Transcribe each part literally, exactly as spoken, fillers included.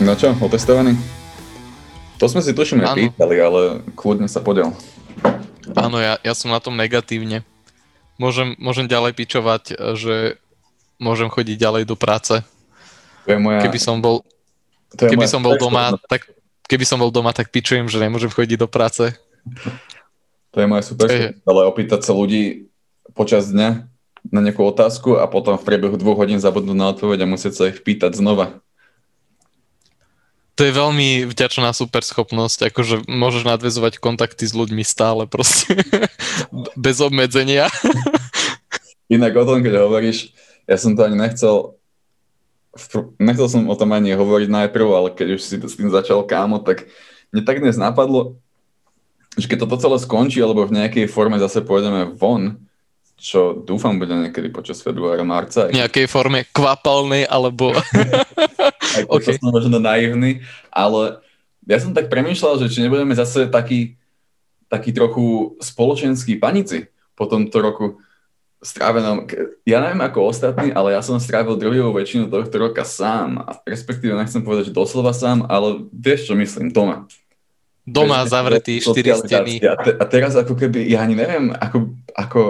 No čo, otestovaný? To sme si tuším aj pýtali, ale kľudne sa podiel. Áno, ja, ja som na tom negatívne. Môžem, môžem ďalej pičovať, že môžem chodiť ďalej do práce. To je moja... Keby som bol, keby som bol doma, tak keby som bol doma, tak pičujem, že nemôžem chodiť do práce. To je moja super, je... ale opýtať sa ľudí počas dňa na nejakú otázku a potom v priebehu dvoch hodín zabudnú na odpoveď a musieť sa ich pýtať znova. To je veľmi vďačná super schopnosť, akože môžeš nadväzovať kontakty s ľuďmi stále proste, bez obmedzenia. Inak o tom, keď hovoríš, ja som to ani nechcel, nechcel som o tom ani hovoriť najprv, ale keď už si s tým začal, kámo, tak mne tak dnes napadlo, že keď toto celé skončí, alebo v nejakej forme zase pôjdeme von, čo dúfam bude niekedy počas februára, marca. V nejakej forme kvapalnej, alebo... Aj to okay. Som možno naivný, ale ja som tak premýšľal, že či nebudeme zase taký, taký trochu spoločenskí panici po tomto roku strávenom. Ja neviem ako ostatní, ale ja som strávil druhú väčšinu tohto roka sám. A respektíve nechcem povedať, že doslova sám, ale vieš, čo myslím, doma. Doma Veď, zavretý, štyri steny. A, te, a teraz ako keby, ja ani neviem, ako, ako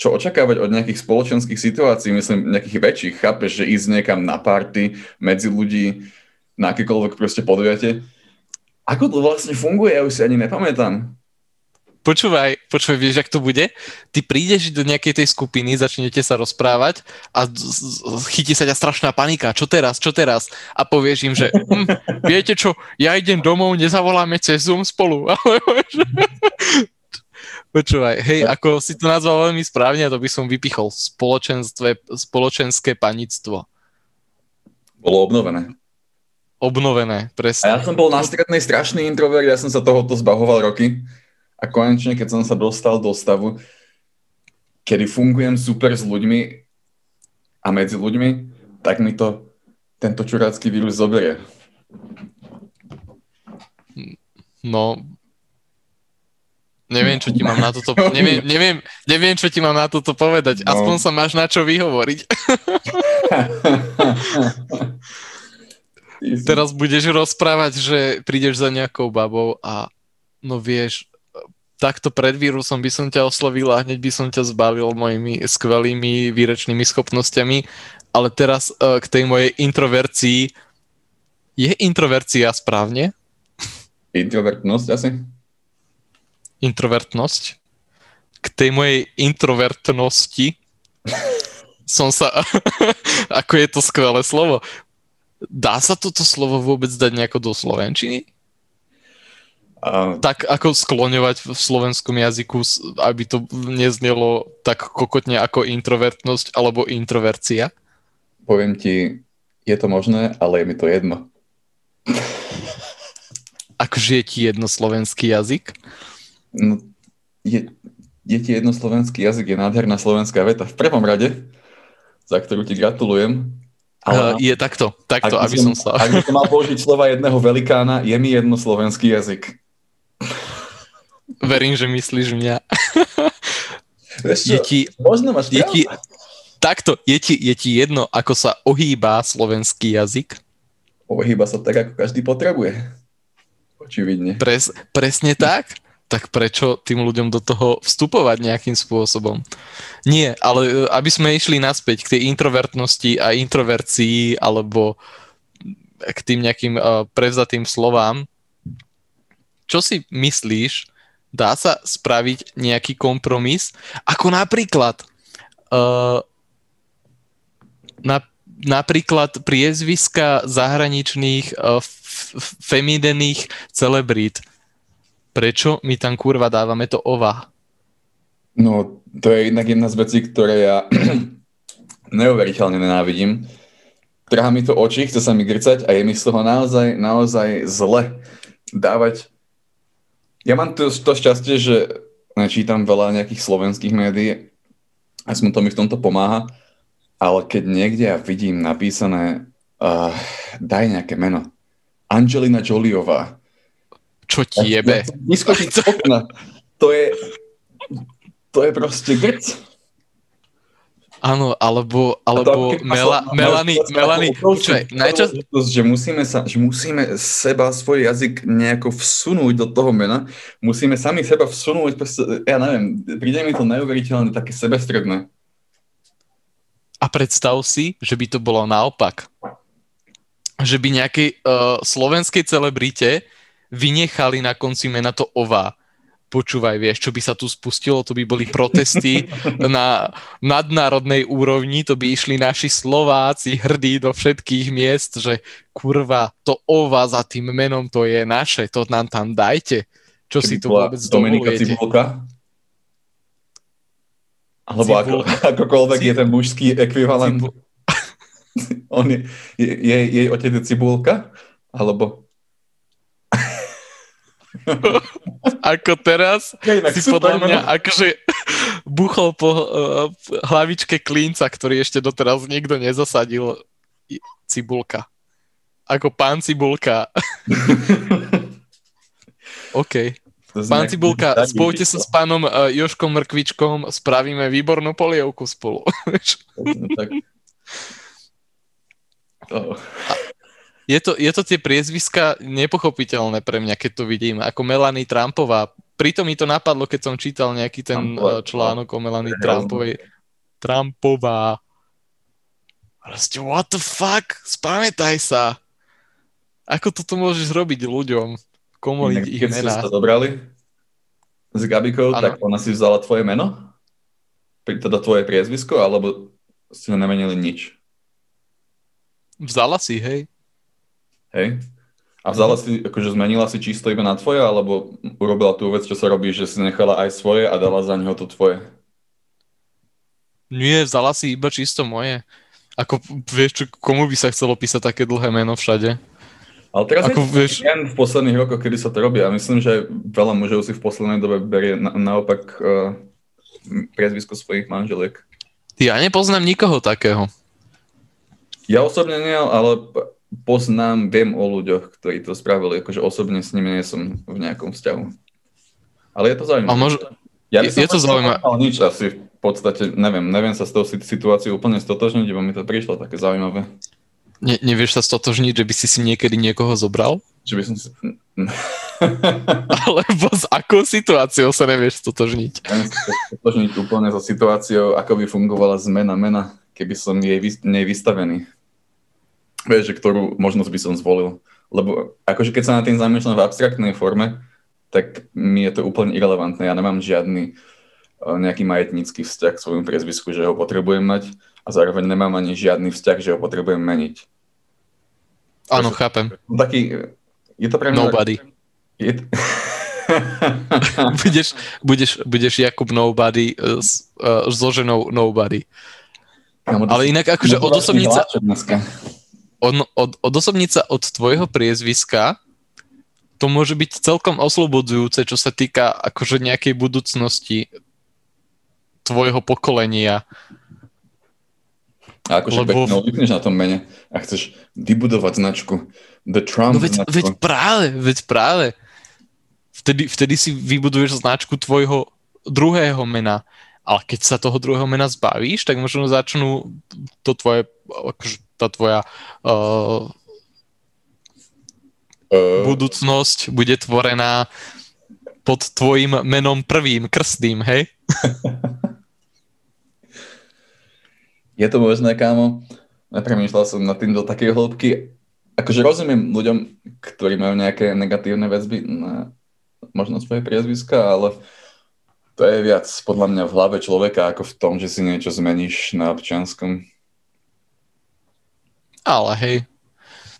čo očakávať od nejakých spoločenských situácií, myslím, nejakých väčších, chápeš, že ísť niekam na party, medzi ľudí, na akékoľvek proste podujate. Ako to vlastne funguje, ja už si ani nepamätám. Počúvaj, počúvaj, vieš, jak to bude? Ty prídeš do nejakej tej skupiny, začnete sa rozprávať a chytí sa ťa strašná panika. Čo teraz, čo teraz? A povieš im, že hm, viete čo, ja idem domov, nezavoláme cez Zoom spolu. Ale počúvaj, hej, ako si to nazval veľmi správne, to by som vypichol spoločenstve, spoločenské panictvo. Bolo obnovené. Obnovené, presne. A ja som bol na strednej strašný introvert, ja som sa tohoto zbahoval roky a konečne, keď som sa dostal do stavu, kedy fungujem super s ľuďmi a medzi ľuďmi, tak mi to tento čurácky vírus zoberie. No... Neviem, čo ti mám na toto neviem, neviem, neviem, čo ti mám na toto povedať. Aspoň no. Sa máš na čo vyhovoriť. Teraz budeš rozprávať, že prídeš za nejakou babou a no vieš, takto pred vírusom by som ťa oslovil a hneď by som ťa zbavil mojimi skvelými výrečnými schopnosťami, ale teraz k tej mojej introvercii. Je introvercia správne? Introvertnosť asi? Introvertnosť. K tej mojej introvertnosti som sa... ako je to skvelé slovo. Dá sa toto slovo vôbec dať nejako do slovenčiny? Uh, tak ako skloňovať v slovenskom jazyku, aby to neznelo tak kokotne ako introvertnosť alebo introvercia? Poviem ti, je to možné, ale je mi to jedno. Akože je ti jedno slovenský jazyk? No, je, je ti jedno slovenský jazyk, je nádherná slovenská veta v prvom rade, za ktorú ti gratulujem. Ale uh, je takto, takto, aby som sa... Ak by som mal použiť slova jedného velikána, je mi jedno slovenský jazyk. Verím, že myslíš mňa. Vieš čo, je ti, možno máš je ti, takto, je ti, je ti jedno, ako sa ohýba slovenský jazyk? Ohýba sa tak, ako každý potrebuje. Očividne. Pres, presne tak? Tak prečo tým ľuďom do toho vstupovať nejakým spôsobom? Nie, ale aby sme išli naspäť k tej introvertnosti a introvercii alebo k tým nejakým uh, prevzatým slovám. Čo si myslíš, dá sa spraviť nejaký kompromis? Ako napríklad uh, na, napríklad priezviska zahraničných uh, f- f- feminených celebrít. Prečo my tam kurva dávame to ova? No, to je inak jedna z vecí, ktoré ja neuveriteľne nenávidím. Trhá mi to oči, chce sa mi grcať a je mi z toho naozaj, naozaj zle dávať. Ja mám to, to šťastie, že nečítam veľa nejakých slovenských médií a som to mi v tomto pomáha, ale keď niekde ja vidím napísané uh, daj nejaké meno. Angelina Joliová. Čo ti jebe? Vyskočiť z okna. To je, to je proste grc. Áno, alebo, alebo Mela, Melanie, Melanie, počkaj, najčas... Že musíme, sa, že musíme seba, svoj jazyk nejako vsunúť do toho mena, musíme sami seba vsunúť, proste, ja neviem, príde mi to neuveriteľné, také sebestredné. A predstav si, že by to bolo naopak. Že by nejakej uh, slovenskej celebrite vynechali na konci mena to ová. Počúvaj, vieš, čo by sa tu spustilo, to by boli protesty na nadnárodnej úrovni, to by išli naši Slováci hrdí do všetkých miest, že kurva, to ova za tým menom, to je naše, to nám tam dajte. Čo keby si tu vôbec dovolujete? Alebo ako, akokoľvek Cibul... je ten mužský ekvivalent. Cibul... On je, je, je, jej otec je Cibulka? Alebo... Ako teraz ja, si podľa mňa akože buchol po uh, hlavičke klinca, ktorý ešte doteraz nikto nezasadil. Cibulka. Ako pán Cibulka. OK. Pán Cibulka, spojte sa s pánom uh, Jožkom Mrkvičkom, spravíme výbornú polievku spolu. Tak. Oh. Je to, je to tie priezviska nepochopiteľné pre mňa, keď to vidím, ako Melanie Trumpová. Pritom mi to napadlo, keď som čítal nejaký ten článok o Melanie Trumpovej. Trumpová. What the fuck? Spamätaj sa. Ako toto môžeš robiť ľuďom? Komoliť ich mená. Keď ste sa dobrali s Gabikou, ano. Tak ona si vzala tvoje meno? Teda tvoje priezvisko? Alebo ste nemenili nič? Vzala si, hej. Hej? A vzala si, akože zmenila si čisto iba na tvoje, alebo urobila tú vec, čo sa robí, že si nechala aj svoje a dala za neho to tvoje? Nie, vzala si iba čisto moje. Ako, vieš, komu by sa chcelo písať také dlhé meno všade? Ale teraz ako, je vieš... v posledných rokoch, kedy sa to robí, a myslím, že veľa mužov si v poslednej dobe berie na, naopak uh, priezvisko svojich manželiek. Ja nepoznám nikoho takého. Ja osobne nie, ale... Poznám, viem o ľuďoch, ktorí to spravili, akože osobne s nimi nie som v nejakom vzťahu. Ale je to zaujímavé. Mož... Ja je, je to zaujímavé. Ale nič asi v podstate, neviem, neviem sa s tou situáciou úplne stotožniť, lebo mi to prišlo také zaujímavé. Ne, nevieš sa stotožniť, že by si si niekedy niekoho zobral? Že by som si... Alebo s akou situáciou sa nevieš stotožniť? Neviem sa stotožniť úplne so situáciou, ako by fungovala zmena mena, keby som jej nej vystavený. Vieš, že ktorú možnosť by som zvolil. Lebo akože keď sa na tým zamýšľam v abstraktnej forme, tak mi je to úplne irelevantné. Ja nemám žiadny nejaký majetnícky vzťah k svojmu priezvisku, že ho potrebujem mať a zároveň nemám ani žiadny vzťah, že ho potrebujem meniť. Áno, chápem. Taký, je to pre mňa... Nobody. Je to... budeš, budeš, budeš Jakub Nobody s, uh, so ženou Nobody. No, ale inak akože odosobnica... Od, od, odosobniť sa od tvojho priezviska, to môže byť celkom oslobodzujúce, čo sa týka akože nejakej budúcnosti tvojho pokolenia. A akože lebo... väčšinou vypneš na tom mene a chceš vybudovať značku The Trump no veď, značku. Veď práve, veď práve. Vtedy, vtedy si vybuduješ značku tvojho druhého mena. Ale keď sa toho druhého mena zbavíš, tak možno začnú to tvoje... Akože, tá tvoja uh, uh. budúcnosť bude tvorená pod tvojim menom prvým, krstným, hej? Je to možné, kámo. Nepremýšľal som nad tým do takej hĺbky. Akože rozumiem ľuďom, ktorí majú nejaké negatívne väzby na možno svoje priezviska, ale to je viac podľa mňa v hlave človeka, ako v tom, že si niečo zmeníš na občianskom. Ale hej,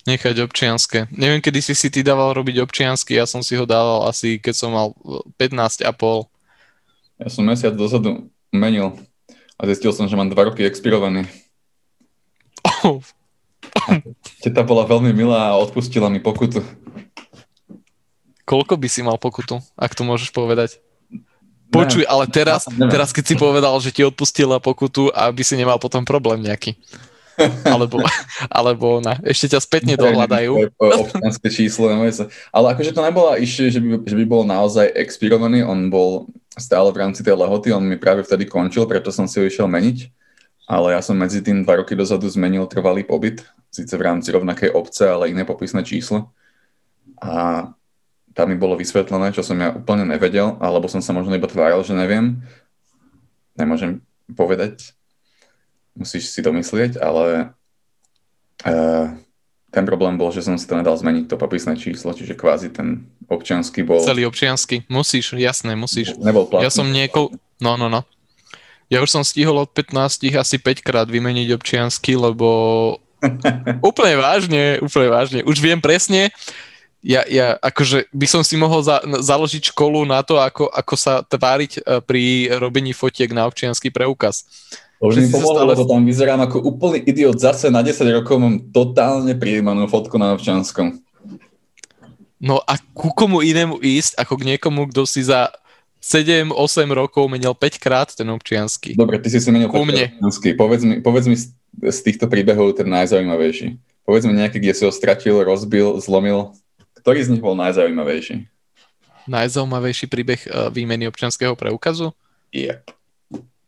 nechať občianske. Neviem, kedy si si ty dával robiť občiansky, ja som si ho dával asi, keď som mal pätnásť a pol. Ja som mesiac dozadu menil a zistil som, že mám dva roky expirovaný. Oh. Teta bola veľmi milá a odpustila mi pokutu. Koľko by si mal pokutu, ak to môžeš povedať? Počuj, ale teraz, teraz keď si povedal, že ti odpustila pokutu, aby si nemal potom problém nejaký. Alebo, alebo ona. Ešte ťa spätne dohľadajú. Občianske číslo. Ale akože to nebola ešte, že by, že by bol naozaj expirovaný. On bol stále v rámci tej lehoty. On mi práve vtedy končil, preto som si ho išiel meniť. A ale ja som medzi tým dva roky dozadu zmenil trvalý pobyt, síce v rámci rovnakej obce, ale iné popisné číslo. A tam mi bolo vysvetlené, čo som ja úplne nevedel, alebo som sa možno iba tváral, že neviem. Nemôžem povedať. Musíš si to myslieť, ale uh, ten problém bol, že som si to nedal zmeniť, to popisné číslo, čiže kvázi ten občiansky bol... Celý občiansky. Musíš, jasné, musíš. Nebol platný. Ja som nieko... No, no, no. Ja už som stihol od pätnástich asi päťkrát vymeniť občiansky, lebo... úplne vážne, úplne vážne. Už viem presne... Ja, ja akože by som si mohol za, založiť školu na to, ako, ako sa tváriť pri robení fotiek na občiansky preukaz. To už mi pomohlo, stále... lebo tam vyzerám ako úplný idiot. Zase na desať rokov mám totálne prijímanú fotku na občianskom. No a ku komu inému ísť, ako k niekomu, kto si za sedem osem rokov menil päťkrát ten občiansky. Dobre, ty si si menil päťkrát občiansky. Povedz mi, povedz mi z týchto príbehov ten najzaujímavejší. Povedz mi nejaký, kde si ho stratil, rozbil, zlomil... Ktorý z nich bol najzaujímavejší? Najzaujímavejší príbeh výmeny občianskeho preukazu? Yep.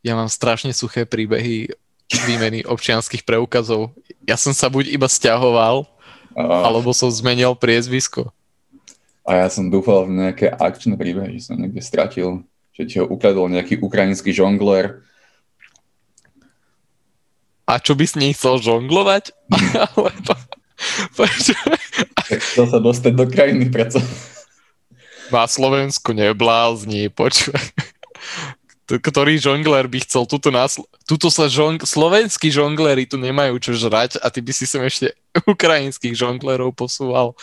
Ja mám strašne suché príbehy výmeny občianskych preukazov. Ja som sa buď iba sťahoval, uh. alebo som zmenil priezvisko. A ja som dúfal v nejaké akčné príbehy, že som niekde stratil, že ti ho ukradol nejaký ukrajinský žongler. A čo by s ním chcel žonglovať? Alebo... Chcel sa dostať do krajiny, preto... Na Slovensku neblázni, počuj. Ktorý žongler by chcel túto náslo... Tuto sa žong... Slovenskí žongleri tu nemajú čo žrať a ty by si sem ešte ukrajinských žonglerov posúval.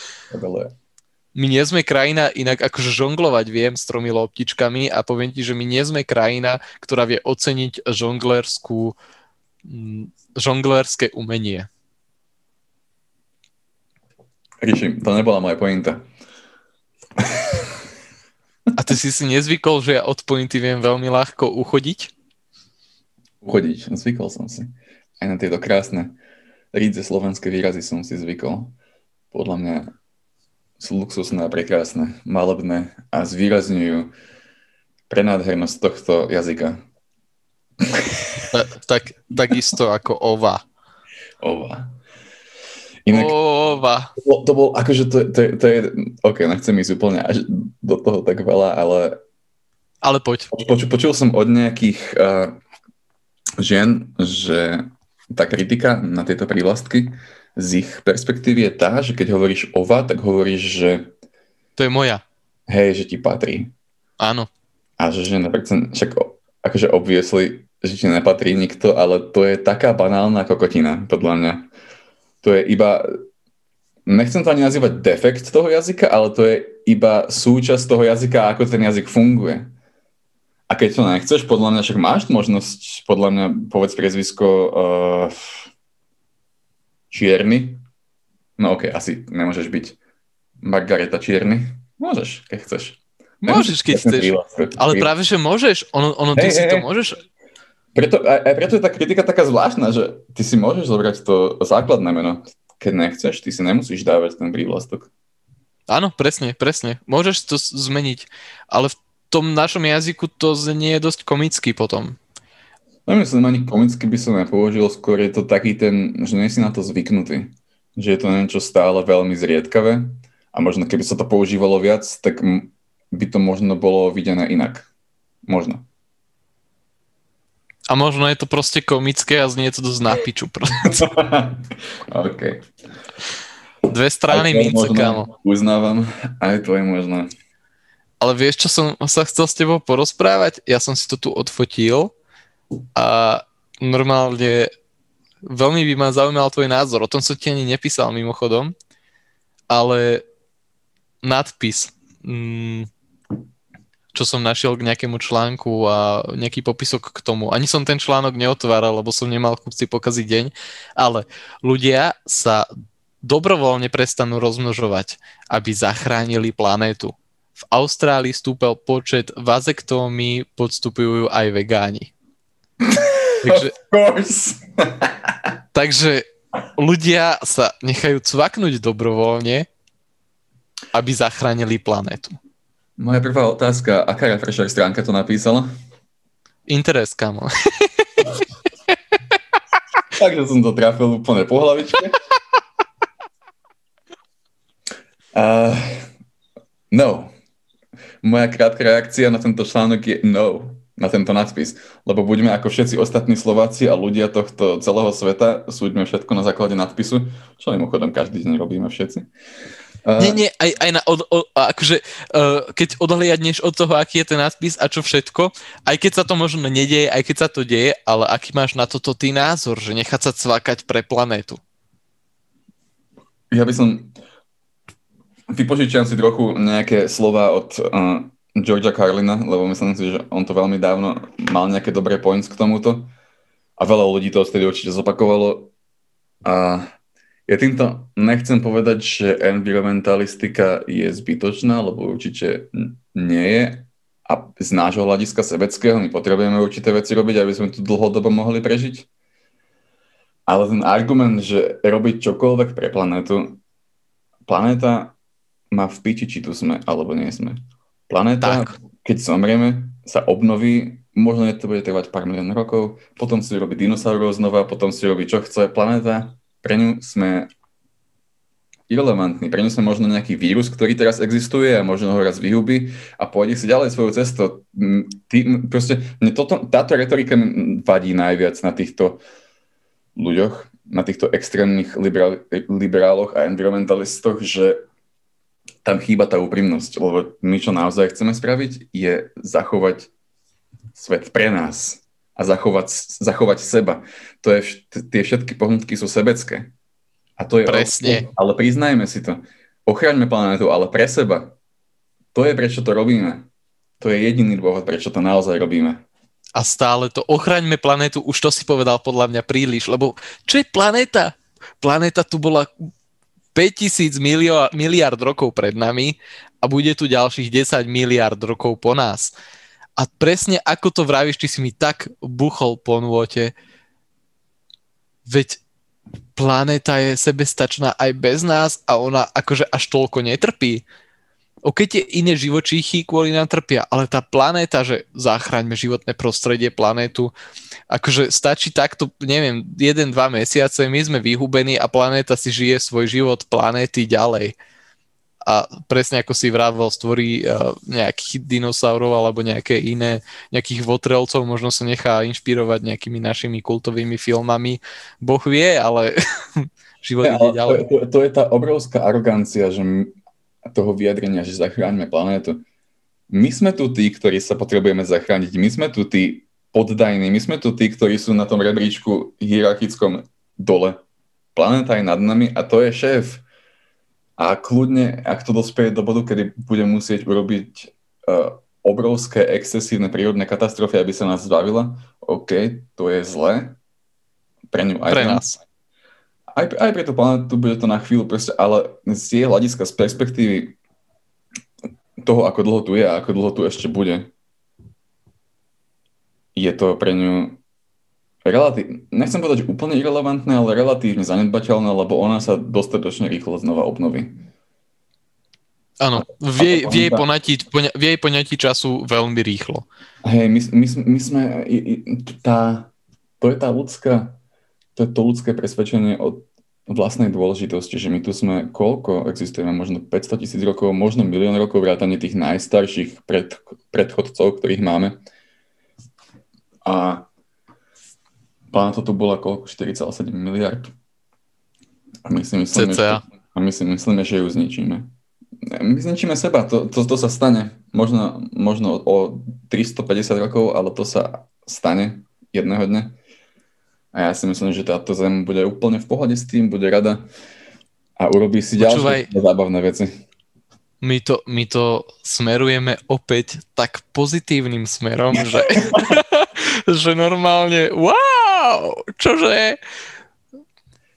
My nie sme krajina, inak akože žonglovať viem s tromi loptičkami a poviem ti, že my nie sme krajina, ktorá vie oceniť žonglerskú... žonglerské umenie. Riešim, to nebola moja pointa. A ty si si nezvykol, že ja od pointy viem veľmi ľahko uchodiť? Uchodiť, zvykol som si. Aj na tieto krásne rídze slovenské výrazy som si zvykol. Podľa mňa sú luxusné a prekrásne, malebné a zvýrazňujú prenádhernosť tohto jazyka. Ta, tak, takisto ako ova. Ova. Inak, Ova. To bol, to bol akože, to, to, to je, ok, nechcem ísť úplne až do toho tak veľa, ale... Ale poď. Poču, počul som od nejakých uh, žien, že tá kritika na tieto prívlastky z ich perspektívy je tá, že keď hovoríš ova, tak hovoríš, že... To je moja. Hej, že ti patrí. Áno. A že žena, však akože obviesli, že ti nepatrí nikto, ale to je taká banálna kokotina, podľa mňa. To je iba, nechcem to ani nazývať defekt toho jazyka, ale to je iba súčasť toho jazyka, ako ten jazyk funguje. A keď to nechceš, podľa mňa však máš možnosť, podľa mňa povedz priezvisko uh, Čierny. No okej, okay, asi nemôžeš byť Margareta Čierny. Môžeš, keď chceš. Môžeš, keď chceš. Ale práve, že môžeš. Ono, ono ty hey, si hey, to hey. môžeš... Preto, aj preto je tá kritika taká zvláštna, že ty si môžeš zobrať to základné meno. Keď nechceš, ty si nemusíš dávať ten prívlastok. Áno, presne, presne. Môžeš to zmeniť. Ale v tom našom jazyku to nie je dosť komický potom. Nemyslím, ani komicky by som nepoužil. Skôr je to taký ten, že nie si na to zvyknutý. Že je to niečo stále veľmi zriedkavé. A možno keby sa to používalo viac, tak by to možno bolo videné inak. Možno. A možno je to proste komické a znie to dosť na piču. OK. Dve strany mince, kámo. Uznávam, aj to je možné. Ale vieš, čo som sa chcel s tebou porozprávať? Ja som si to tu odfotil a normálne veľmi by ma zaujímal tvoj názor. O tom som ti ani nepísal mimochodom, ale nadpis... Mm. Čo som našiel k nejakému článku a nejaký popisok k tomu. Ani som ten článok neotváral, lebo som nemal chuť si pokaziť deň, ale ľudia sa dobrovoľne prestanú rozmnožovať, aby zachránili planétu. V Austrálii stúpel počet vazektómií, podstupujú aj vegáni. Takže, of course. Takže ľudia sa nechajú cvaknúť dobrovoľne, aby zachránili planétu. Moja prvá otázka, aká refresher stránka to napísala? Interes, kámo. Takže som to trafil úplne po hlavičke. Uh, no. Moja krátka reakcia na tento článok je no, na tento nadpis. Lebo buďme ako všetci ostatní Slováci a ľudia tohto celého sveta, súďme všetko na základe nadpisu, čo mimochodom každý deň robíme všetci. Uh, nie, nie, aj, aj na, od, od, akože, uh, keď odhliadneš od toho, aký je ten nadpis a čo všetko, aj keď sa to možno nedieje, aj keď sa to deje, ale aký máš na toto ty názor, že nechať sa cvakať pre planétu? Ja by som... Vypožičiam si trochu nejaké slova od uh, Georgia Carlina, lebo myslím si, že on to veľmi dávno mal nejaké dobré points k tomuto a veľa ľudí to vtedy určite zopakovalo a... Ja týmto nechcem povedať, že environmentalistika je zbytočná, lebo určite nie je. A z nášho hľadiska sebeckého my potrebujeme určité veci robiť, aby sme tu dlhodobo mohli prežiť. Ale ten argument, že robiť čokoľvek pre planetu, planéta má v piči, či tu sme, alebo nie sme. Planéta, tak. Keď zomrieme, sa obnoví, možno to bude trvať pár milión rokov, potom si robí dinosaurov znova, potom si robí čo chce planéta. Pre ňu sme irelevantní, pre ňu sme možno nejaký vírus, ktorý teraz existuje a možno ho raz vyhubí a pôjde si ďalej svoju cestu. Ty, proste, toto, táto retorika mi vadí najviac na týchto ľuďoch, na týchto extrémnych liberál, liberáloch a environmentalistoch, že tam chýba tá úprimnosť, lebo my čo naozaj chceme spraviť, je zachovať svet pre nás. A zachovať, zachovať seba. To je, tie všetky pohnutky sú sebecké. A to je presne. Ale priznajme si to. Ochraňme planetu, ale pre seba. To je, prečo to robíme. To je jediný dôvod, prečo to naozaj robíme. A stále to ochraňme planetu, už to si povedal podľa mňa príliš, lebo čo je planéta? Planéta tu bola päťtisíc milió- miliárd rokov pred nami a bude tu ďalších desať miliárd rokov po nás. A presne ako to vravíš, ty si mi tak buchol po nôte. Veď planéta je sebestačná aj bez nás a ona akože až toľko netrpí. OK, tie iné živočíchy kvôli nám trpia, ale tá planéta, že zachráňme životné prostredie, planétu, akože stačí takto, neviem, jeden dva mesiace, my sme vyhubení a planéta si žije svoj život planéty ďalej. A presne ako si vravel, stvorí uh, nejakých dinosaurov alebo nejaké iné, nejakých votrelcov, možno sa nechá inšpirovať nejakými našimi kultovými filmami. Boh vie, ale život ja, ide ďalej. To, to, to je tá obrovská arogancia že my, toho vyjadrenia, že zachráňme planétu. My sme tu tí, ktorí sa potrebujeme zachrániť. My sme tu tí poddajní. My sme tu tí, ktorí sú na tom rebríčku hierarchickom dole. Planéta je nad nami a to je šéf. A kľudne, ak to dospeje do bodu, kedy budem musieť urobiť uh, obrovské, excesívne prírodné katastrofy, aby sa nás zbavila, OK, to je zlé. Pre ňu aj pre nás. Aj, aj pre tú planetu bude to na chvíľu proste, ale z jej hľadiska, z perspektívy toho, ako dlho tu je a ako dlho tu ešte bude, je to pre ňu Relatív, nechcem povedať, že úplne irelevantné, ale relatívne zanedbateľné, lebo ona sa dostatočne rýchlo znova obnoví. Áno, vie, vie, vie jej poňatí času veľmi rýchlo. Hej, my, my, my sme, tá, to je tá ľudská, to je to ľudské presvedčenie o vlastnej dôležitosti, že my tu sme koľko, existujeme možno päťsto tisíc rokov, možno milión rokov, vrátane tých najstarších pred, predchodcov, ktorých máme. A planéta tu bola koľko? štyri celé sedem miliard. A my si myslíme, že, a my si myslíme, že ju zničíme. My zničíme seba, to, to, to sa stane. Možno, možno o tristopäťdesiat rokov, ale to sa stane jedného dňa. A ja si myslím, že táto Zem bude úplne v pohode s tým, bude rada a urobí si ďalšie zábavné veci. My to, my to smerujeme opäť tak pozitívnym smerom, že, že normálne wow, čože?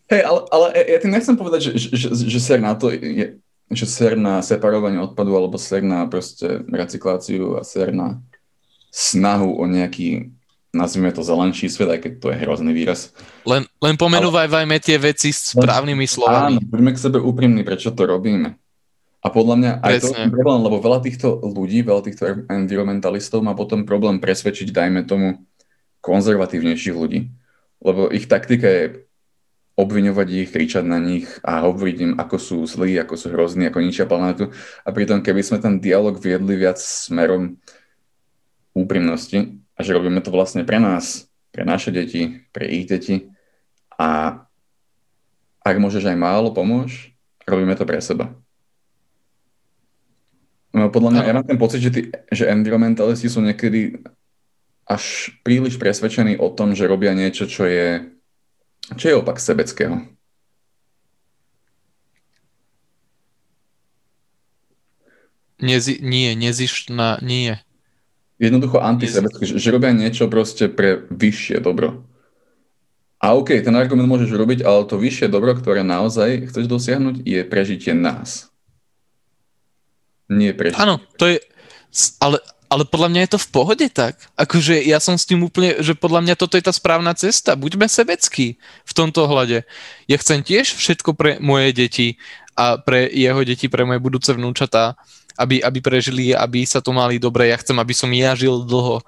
Hej, ale, ale ja tým nechcem povedať, že, že, že ser na to je, že ser na separovanie odpadu alebo ser na proste recykláciu a ser na snahu o nejaký, nazvime to zelenší svet, aj keď to je hrozný výraz. Len, len pomenúvajme tie veci s správnymi slovami. Áno, buďme k sebe úprimní, prečo to robíme. A podľa mňa aj Presne. To je problém, lebo veľa týchto ľudí, veľa týchto environmentalistov má potom problém presvedčiť, dajme tomu, konzervatívnejších ľudí. lebo ich taktika je obviňovať ich, kričať na nich a hovoriť im, ako sú zlí, ako sú hrozní, ako ničia planetu. A pritom, keby sme ten dialog viedli viac smerom úprimnosti a že robíme to vlastne pre nás, pre naše deti, pre ich deti a ak môžeš aj málo, pomôž, robíme to pre seba. No, podľa mňa, ja mám ten pocit, že, tí, že environmentalisti sú niekedy až príliš presvedčení o tom, že robia niečo, čo je, čo je opak sebeckého. Nezi, nie, nezištná, nie. Jednoducho antisebecké, že, že robia niečo proste pre vyššie dobro. A OK, ten argument môžeš robiť, ale to vyššie dobro, ktoré naozaj chceš dosiahnuť, je prežitie nás. Nie prežiť. Áno, to je, ale, ale podľa mňa je to v pohode tak. Akože ja som s tým úplne, že podľa mňa toto je tá správna cesta. Buďme sebeckí v tomto hľade. Ja chcem tiež všetko pre moje deti a pre jeho deti, pre moje budúce vnúčatá, aby, aby prežili, aby sa to mali dobre. Ja chcem, aby som ja žil dlho.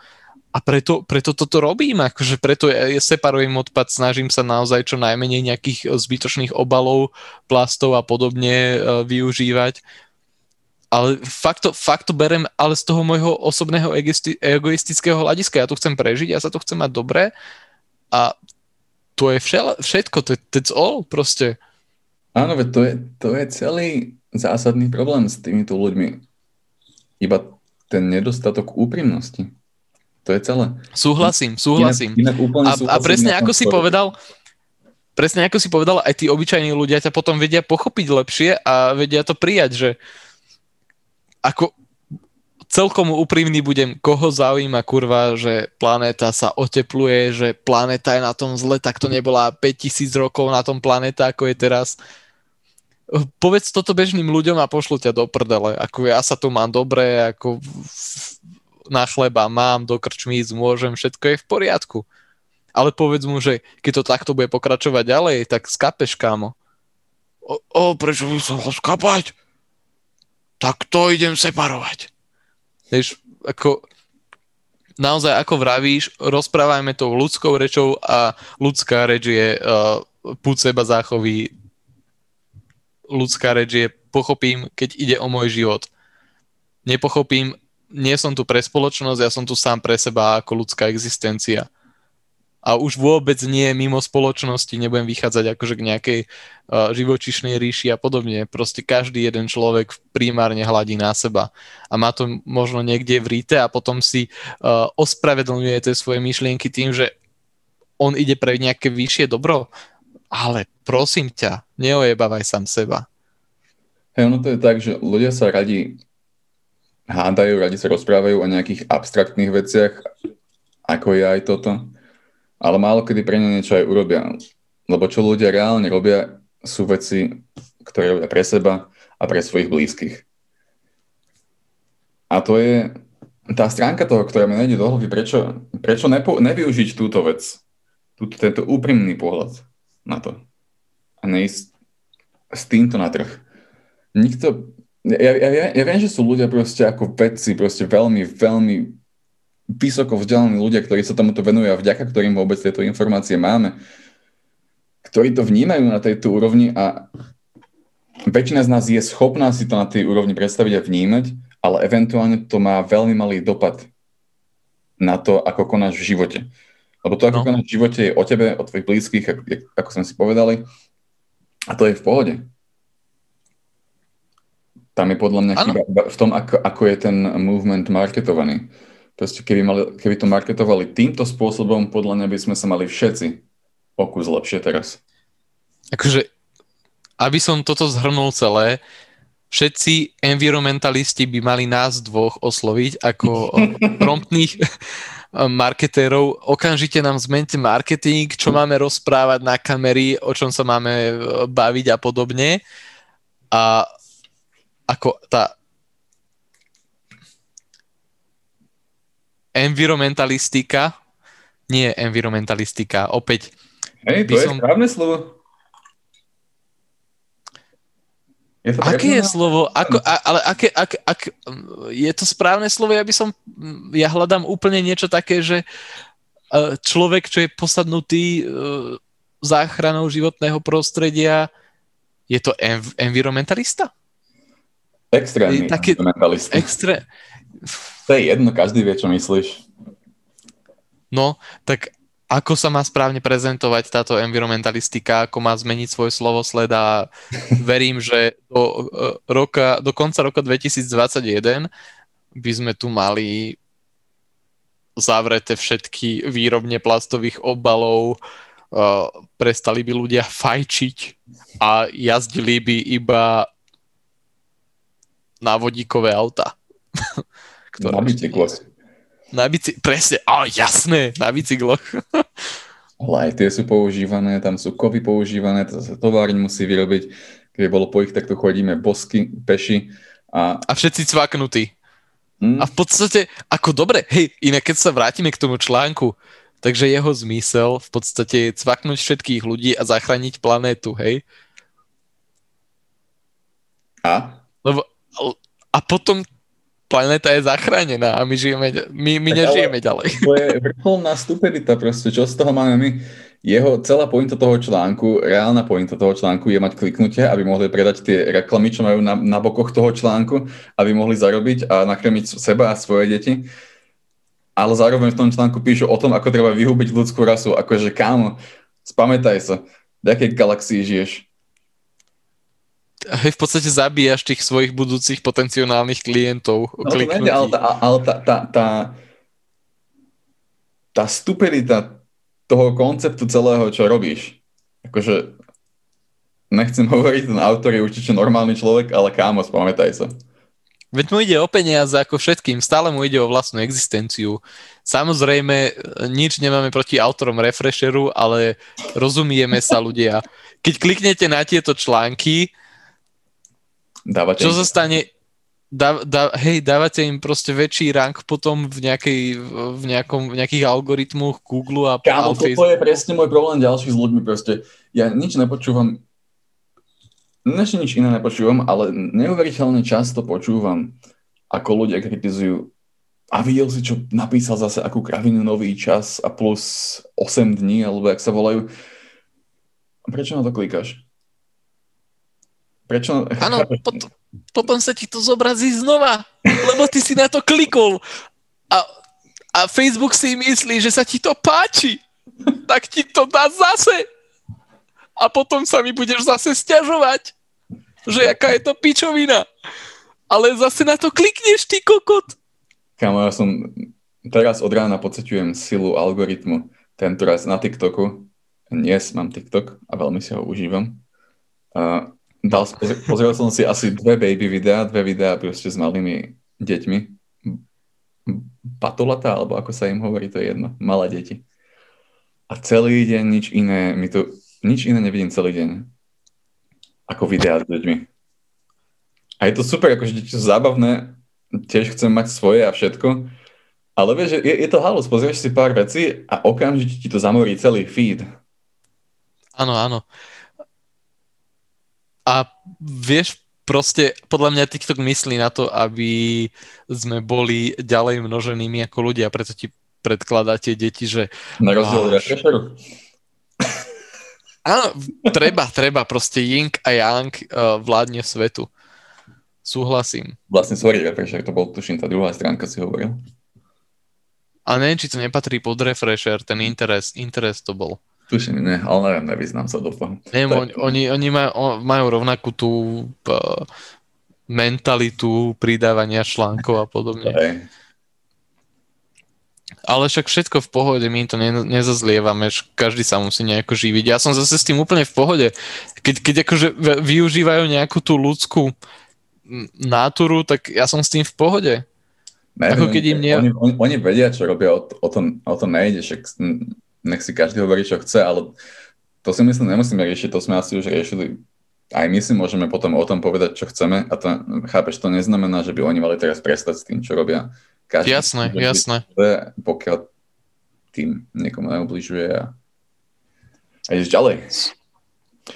A preto, preto toto robím, akože preto ja separujem odpad, snažím sa naozaj čo najmenej nejakých zbytočných obalov, plastov a podobne využívať. Ale fakt to, fakt to berem, ale z toho môjho osobného egoistického hľadiska. Ja to chcem prežiť, ja sa to chcem mať dobre a to je všel, všetko, to je, that's all proste. Áno, to je, to je celý zásadný problém s týmito ľuďmi. Iba ten nedostatok úprimnosti. To je celé. Súhlasím, súhlasím. Inak, inak úplne súhlasím. A, a presne ako si povedal... Presne ako si povedal, aj tí obyčajní ľudia ťa potom vedia pochopiť lepšie a vedia to prijať, že ako celkom úprimný budem, koho zaujíma kurva, že planéta sa otepluje, že planéta je na tom zle, tak to nebola päťtisíc rokov na tom planéta, ako je teraz. Povedz toto bežným ľuďom a pošlu ťa do prdele. Ako ja sa tu mám dobre, ako na chleba mám, do krčmy ísť môžem, všetko je v poriadku. Ale povedz mu, že keď to takto bude pokračovať ďalej, tak skápeš, kámo. O, o prečo by som ho skápať? Tak to idem separovať. Vieš, ako naozaj, ako vravíš, rozprávajme tou ľudskou rečou a ľudská reč je uh, púd seba záchovy. Ľudská reč je pochopím, keď ide o môj život. Nepochopím, nie som tu pre spoločnosť, ja som tu sám pre seba ako ľudská existencia. A už vôbec nie mimo spoločnosti, nebudem vychádzať akože k nejakej uh, živočíšnej ríši a podobne. Proste každý jeden človek primárne hladí na seba. A má to možno niekde vryté a potom si uh, ospravedlňuje tie svoje myšlienky tým, že on ide pre nejaké vyššie dobro. Ale prosím ťa, neojebávaj sám seba. Hej, ono to je tak, že ľudia sa radi hádajú, radi sa rozprávajú o nejakých abstraktných veciach, ako je aj toto. Ale málo kedy pre ne niečo aj urobia. Lebo čo ľudia reálne robia, sú veci, ktoré robia pre seba a pre svojich blízkych. A to je tá stránka toho, ktorá mi nejde do hlavy, prečo, prečo nepo, nevyužiť túto vec, túto, tento úprimný pohľad na to. A neísť s týmto na trh. Nikto, ja, ja, ja viem, že sú ľudia proste ako vedci, proste veľmi, veľmi vysoko vzdelaní ľudia, ktorí sa tomuto venujú a vďaka ktorým vôbec tieto informácie máme, ktorí to vnímajú na tejto úrovni a väčšina z nás je schopná si to na tej úrovni predstaviť a vnímať, ale eventuálne to má veľmi malý dopad na to, ako konáš v živote. Lebo to, ako no. konáš v živote, je o tebe, o tvojich blízkych, ako sme si povedali, a to je v pohode. Tam je podľa mňa chyba v tom, ako, ako je ten movement marketovaný. Proste keby, mali, keby to marketovali týmto spôsobom, podľa mňa by sme sa mali všetci o kus lepšie teraz. Akože, aby som toto zhrnul celé, všetci environmentalisti by mali nás dvoch osloviť ako promptných marketérov. Okamžite nám zmente marketing, čo máme rozprávať na kamery, o čom sa máme baviť a podobne. A ako tá environmentalistika, nie environmentalistika, opäť. Hej, to je som... správne slovo. Je to aké je slovo? Ako, ale aké, aké, aké, je to správne slovo? Ja by som, ja hľadám úplne niečo také, že človek, čo je posadnutý záchranou životného prostredia, je to env- environmentalista? Extrémny Taký... environmentalista. Extré... To je jedno, každý vie, čo myslíš. No, tak ako sa má správne prezentovať táto environmentalistika, ako má zmeniť svoj slovosled a verím, že do, roka, do konca roka dvetisícdvadsaťjeden by sme tu mali zavreté všetky výrobne plastových obalov, prestali by ľudia fajčiť a jazdili by iba na vodíkové autá. Na bicykloch. Na bici- presne, á, jasné, na bicykloch. Ale aj tie sú používané, tam sú kovy používané, to sa továreň musí vyrobiť. Keby bolo po ich, tak tu chodíme bosky, peši. A, a všetci cvaknutí. Hmm. A v podstate, ako dobre, hej, inak keď sa vrátime k tomu článku, takže jeho zmysel v podstate je cvaknúť všetkých ľudí a zachrániť planétu, hej? A? Lebo, a potom... Planéta je zachránená a my žijeme, my, my nežijeme ďalej. To je vrcholná stupidita proste, čo z toho máme my. Jeho celá pointa toho článku, reálna pointa toho článku je mať kliknutie, aby mohli predať tie reklamy, čo majú na, na bokoch toho článku, aby mohli zarobiť a nakrmiť seba a svoje deti. Ale zároveň v tom článku píšu o tom, ako treba vyhubiť ľudskú rasu. Akože kámo, spamätaj sa, v akej galaxii žiješ. Hej, v podstate zabíjaš tých svojich budúcich potenciálnych klientov. No, nejde, ale tá, ale tá, tá, tá, tá stupidita toho konceptu celého, čo robíš, akože nechcem hovoriť, ten autor je určite normálny človek, ale kámo, spamätaj sa. Veď mu ide o peniaze ako všetkým, stále mu ide o vlastnú existenciu. Samozrejme, nič nemáme proti autorom Refresheru, ale rozumieme sa ľudia. Keď kliknete na tieto články, dávate čo sa stane? Dá, dá, hej, dávate im proste väčší rank potom v, nejakej, v, nejakom, v nejakých algoritmoch Google a Kámo, toto Facebook. Je presne môj problém ďalší s ľuďmi proste. Ja nič nepočúvam, než nič iné nepočúvam, ale neuveriteľne často počúvam, ako ľudia kritizujú. A videl si, čo napísal zase, akú kravinu nový čas a plus osem dní, alebo jak sa volajú. Prečo na to klikáš? Prečo? Áno, potom, potom sa ti to zobrazí znova, lebo ty si na to klikol a, a Facebook si myslí, že sa ti to páči, tak ti to dá zase a potom sa mi budeš zase sťažovať, že jaká je to pičovina, ale zase na to klikneš, ty kokot. Kámo, ja som teraz od rána pociťujem silu algoritmu, tentoraz na TikToku, dnes mám TikTok a veľmi si ho užívam. A Dal, pozrel som si asi dve baby videá, dve videá proste s malými deťmi. Patulatá, alebo ako sa im hovorí, to je jedno. Malé deti. A celý deň nič iné, my tu nič iné nevidím celý deň. Ako videá s deťmi. A je to super, akože deti sú zábavné, tiež chcem mať svoje a všetko. Ale vieš, je, je to halus, pozrieš si pár vecí a okamžite ti to zamorí celý feed. Áno, áno. A vieš, proste, podľa mňa TikTok myslí na to, aby sme boli ďalej množenými ako ľudia, preto ti predkladáte deti, že... Na rozdiel od Refresheru. Áno, treba, treba, proste Ying a Yang uh, vládne svetu. Súhlasím. Vlastne, sorry, Refresher, to bol, tuším, tá druhá stránka si hovoril. A neviem, či to nepatrí pod Refresher, ten Interest, Interest to bol. Tuším, ne, ale neviem, nevyznám sa do toho. Neviem, tak... oni, oni maj, majú rovnakú tú uh, mentalitu pridávania článkov a podobne. Aj. Ale však všetko v pohode, my to ne, nezazlievame, každý sa musí nejako živiť. Ja som zase s tým úplne v pohode. Keď, keď akože využívajú nejakú tú ľudskú náturu, tak ja som s tým v pohode. Ne, Ako keď im ne... oni, oni, oni vedia, čo robia, o, o, tom, o tom nejde, však... Nech si každý hovorí, čo chce, ale to si myslím, nemusíme riešiť, to sme asi už riešili. Aj my si môžeme potom o tom povedať, čo chceme a to, chápeš, to neznamená, že by oni mali teraz prestať s tým, čo robia. Každý jasné, tým, jasné. Chce, pokiaľ tým niekomu neubližuje a, a ideš ďalej.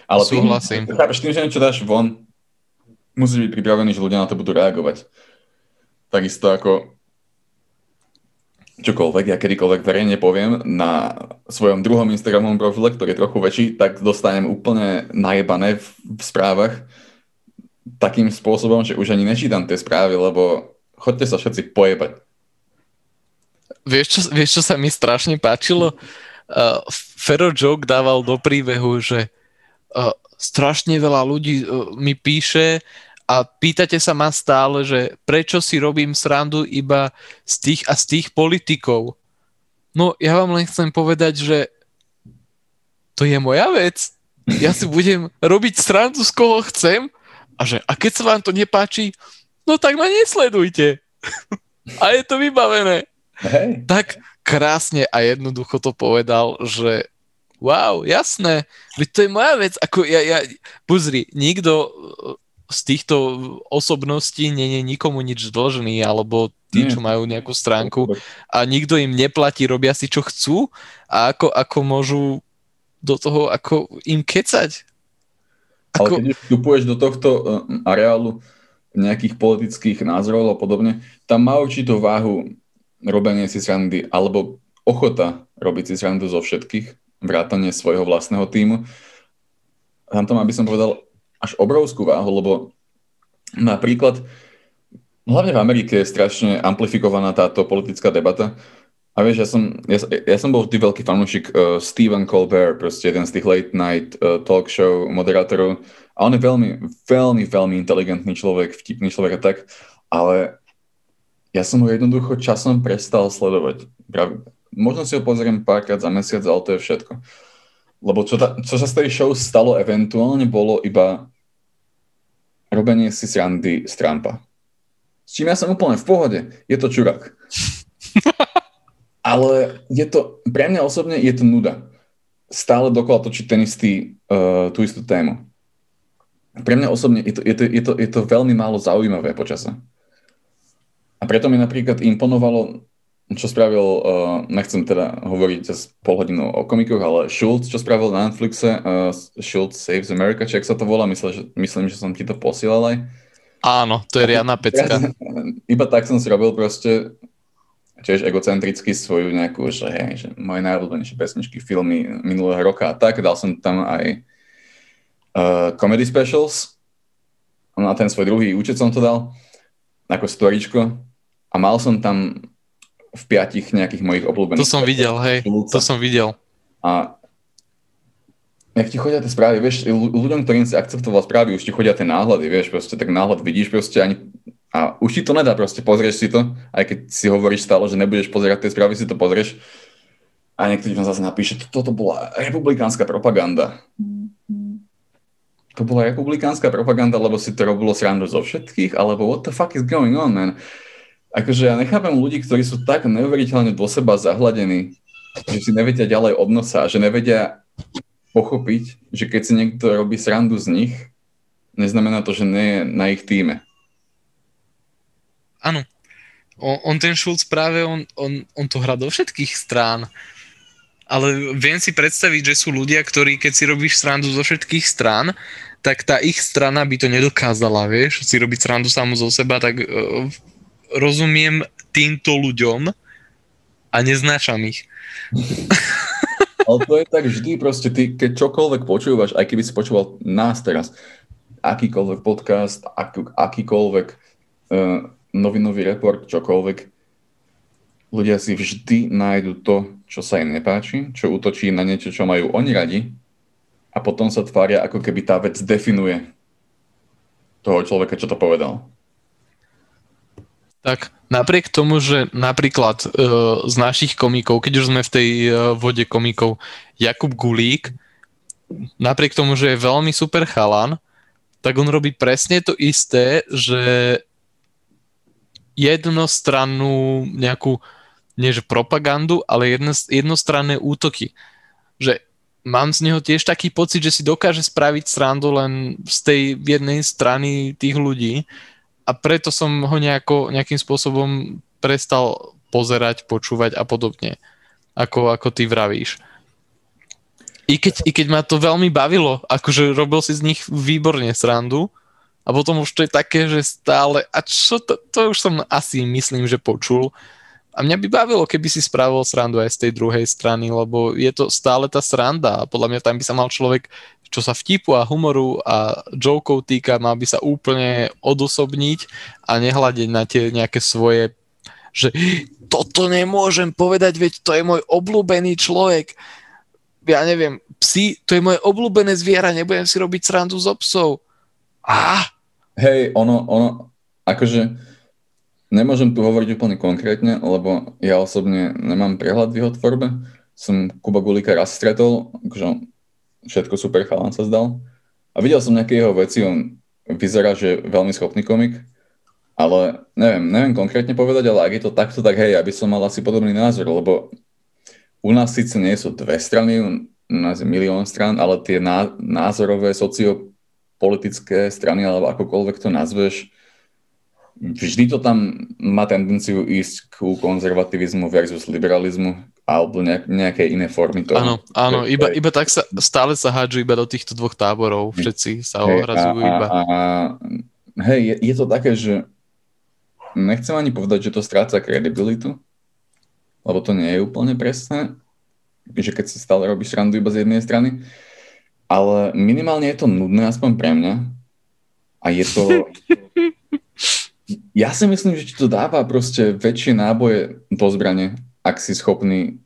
Ale súhlasím. Tým, chápeš, tým, že niečo dáš von, musíš byť pripravený, že ľudia na to budú reagovať. Takisto ako čokoľvek, ja kedykoľvek verejne poviem na svojom druhom Instagramovom profile, ktorý je trochu väčší, tak dostanem úplne najebané v, v správach takým spôsobom, že už ani nečítam tie správy, lebo choďte sa všetci pojebať. Vieš čo, vieš, čo sa mi strašne páčilo? Uh, Fero Joke dával do príbehu, že uh, strašne veľa ľudí uh, mi píše a pýtate sa ma stále, že prečo si robím srandu iba z tých a z tých politikov. No ja vám len chcem povedať, že to je moja vec. Ja si budem robiť srandu z koho chcem a, že, a keď sa vám to nepáči, no tak ma nesledujte. A je to vybavené. Hey. Tak krásne a jednoducho to povedal, že wow, jasné, veď to je moja vec. Ako ja, ja, pozri, nikto z týchto osobností nie je nikomu nič dlžný, alebo tí, čo majú nejakú stránku a nikto im neplatí, robia si, čo chcú a ako, ako môžu do toho, ako im kecať. Ako... Ale keď vstupuješ do tohto areálu nejakých politických názorov a podobne, tam má určitú váhu robenie si srandy, alebo ochota robiť si srandu zo všetkých, vrátane svojho vlastného tímu. Tam to má, by som povedal, až obrovskú váhu, lebo napríklad hlavne v Amerike je strašne amplifikovaná táto politická debata. A vieš, ja som, ja, ja som bol vždy veľký fanúšik uh, Stephen Colbert, proste jeden z tých late night uh, talk show moderátorov. A on je veľmi, veľmi, veľmi inteligentný človek, vtipný človek a tak. Ale ja som ho jednoducho časom prestal sledovať. Možno si ho pozriem párkrát za mesiac, ale to je všetko. Lebo čo, ta, čo sa z tej show stalo eventuálne, bolo iba robenie si srandy z Trumpa. S čím ja som úplne v pohode. Je to čurák. Ale je to, pre mňa osobne je to nuda. Stále dokola točiť ten istý, uh, tú istú tému. Pre mňa osobne je to, je to, je to, je to veľmi málo zaujímavé počasa. A preto mi napríklad imponovalo, čo spravil, uh, nechcem teda hovoriť z pol hodinu o komikoch, ale Schultz, čo spravil na Netflixe, uh, Schultz Saves America, čiak sa to volá, myslím, že, myslím, že som ti to posielal aj. Áno, to je riadna pecka. Iba tak som si robil proste, tiež egocentricky svoju nejakú, že, hej, že moje najobľúbenejšie pesničky, filmy minulého roka a tak, dal som tam aj uh, comedy specials, na ten svoj druhý účet som to dal, ako storičko, a mal som tam v piatich nejakých mojich obľúbených. To som videl, hej, to som videl. A jak ti chodia tie správy, vieš, ľuďom, ktorým si akceptoval správy, už ti chodia tie náhľady, vieš, proste tak náhľad vidíš proste ani, a už ti to nedá proste, pozrieš si to, aj keď si hovoríš stále, že nebudeš pozerať tie správy, si to pozrieš a niekto ti tam zase napíše, toto bola republikánska propaganda. To bola republikánska propaganda, lebo si to robilo srandu zo všetkých, alebo what the fuck is going on, man? Akože ja nechápem ľudí, ktorí sú tak neuveriteľne do seba zahladení, že si nevedia ďalej od nosa, že nevedia pochopiť, že keď si niekto robí srandu z nich, neznamená to, že nie je na ich týme. Áno. On, on ten Schulz práve, on, on, on to hrá do všetkých strán. Ale viem si predstaviť, že sú ľudia, ktorí keď si robíš srandu zo všetkých strán, tak tá ich strana by to nedokázala, vieš? Si robiť srandu samu zo seba, tak... Uh, rozumiem týmto ľuďom a neznášam ich. Ale to je tak vždy, proste ty, keď čokoľvek počúvaš, aj keby si počúval nás teraz, akýkoľvek podcast, aký, akýkoľvek uh, novinový report, čokoľvek, ľudia si vždy nájdu to, čo sa im nepáči, čo útočí na niečo, čo majú oni radi a potom sa tvária, ako keby tá vec definuje toho človeka, čo to povedal. Tak napriek tomu, že napríklad e, z našich komikov, keď už sme v tej e, vode komikov, Jakub Gulík, napriek tomu, že je veľmi super chalan, tak on robí presne to isté, že jednostrannú nejakú, nie že propagandu, ale jedno, jednostranné útoky. Že mám z neho tiež taký pocit, že si dokáže spraviť srandu len z tej jednej strany tých ľudí, a preto som ho nejako, nejakým spôsobom prestal pozerať, počúvať a podobne, ako, ako ty vravíš. I keď, I keď ma to veľmi bavilo, akože robil si z nich výborne srandu a potom už to je také, že stále, a čo to, to už som asi myslím, že počul A mňa by bavilo, keby si spravil srandu aj z tej druhej strany, lebo je to stále tá sranda a podľa mňa tam by sa mal človek, čo sa vtipu a humoru a jokov týka, mal by sa úplne odosobniť a nehľadiť na tie nejaké svoje, že toto nemôžem povedať, veď to je môj obľúbený človek. Ja neviem, psi, to je moje obľúbené zviera, nebudem si robiť srandu so psov. Á! Hej, ono, ono, akože... Nemôžem tu hovoriť úplne konkrétne, lebo ja osobne nemám prehľad v jeho tvorbe. Som Kuba Gulíka raz stretol, akože všetko super chalán sa zdal. A videl som nejaké jeho veci, on vyzerá, že je veľmi schopný komik, ale neviem, neviem konkrétne povedať, ale ak je to takto, tak hej, aby som mal asi podobný názor, lebo u nás síce nie sú dve strany, u nás je milión strán, ale tie názorové, sociopolitické strany, alebo akokoľvek to nazveš, vždy to tam má tendenciu ísť ku konzervativizmu versus liberalizmu alebo nejak, nejaké iné formy toho. Áno, áno, iba, iba tak sa stále sa hádžu iba do týchto dvoch táborov, všetci sa ohrazujú iba. A, a, hej, je, je to také, že nechcem ani povedať, že to stráca kredibilitu, lebo to nie je úplne presné, že keď si stále robíš srandu iba z jednej strany, ale minimálne je to nudné, aspoň pre mňa, a je to... Ja si myslím, že ti to dáva proste väčšie náboje do zbrane, ak si schopný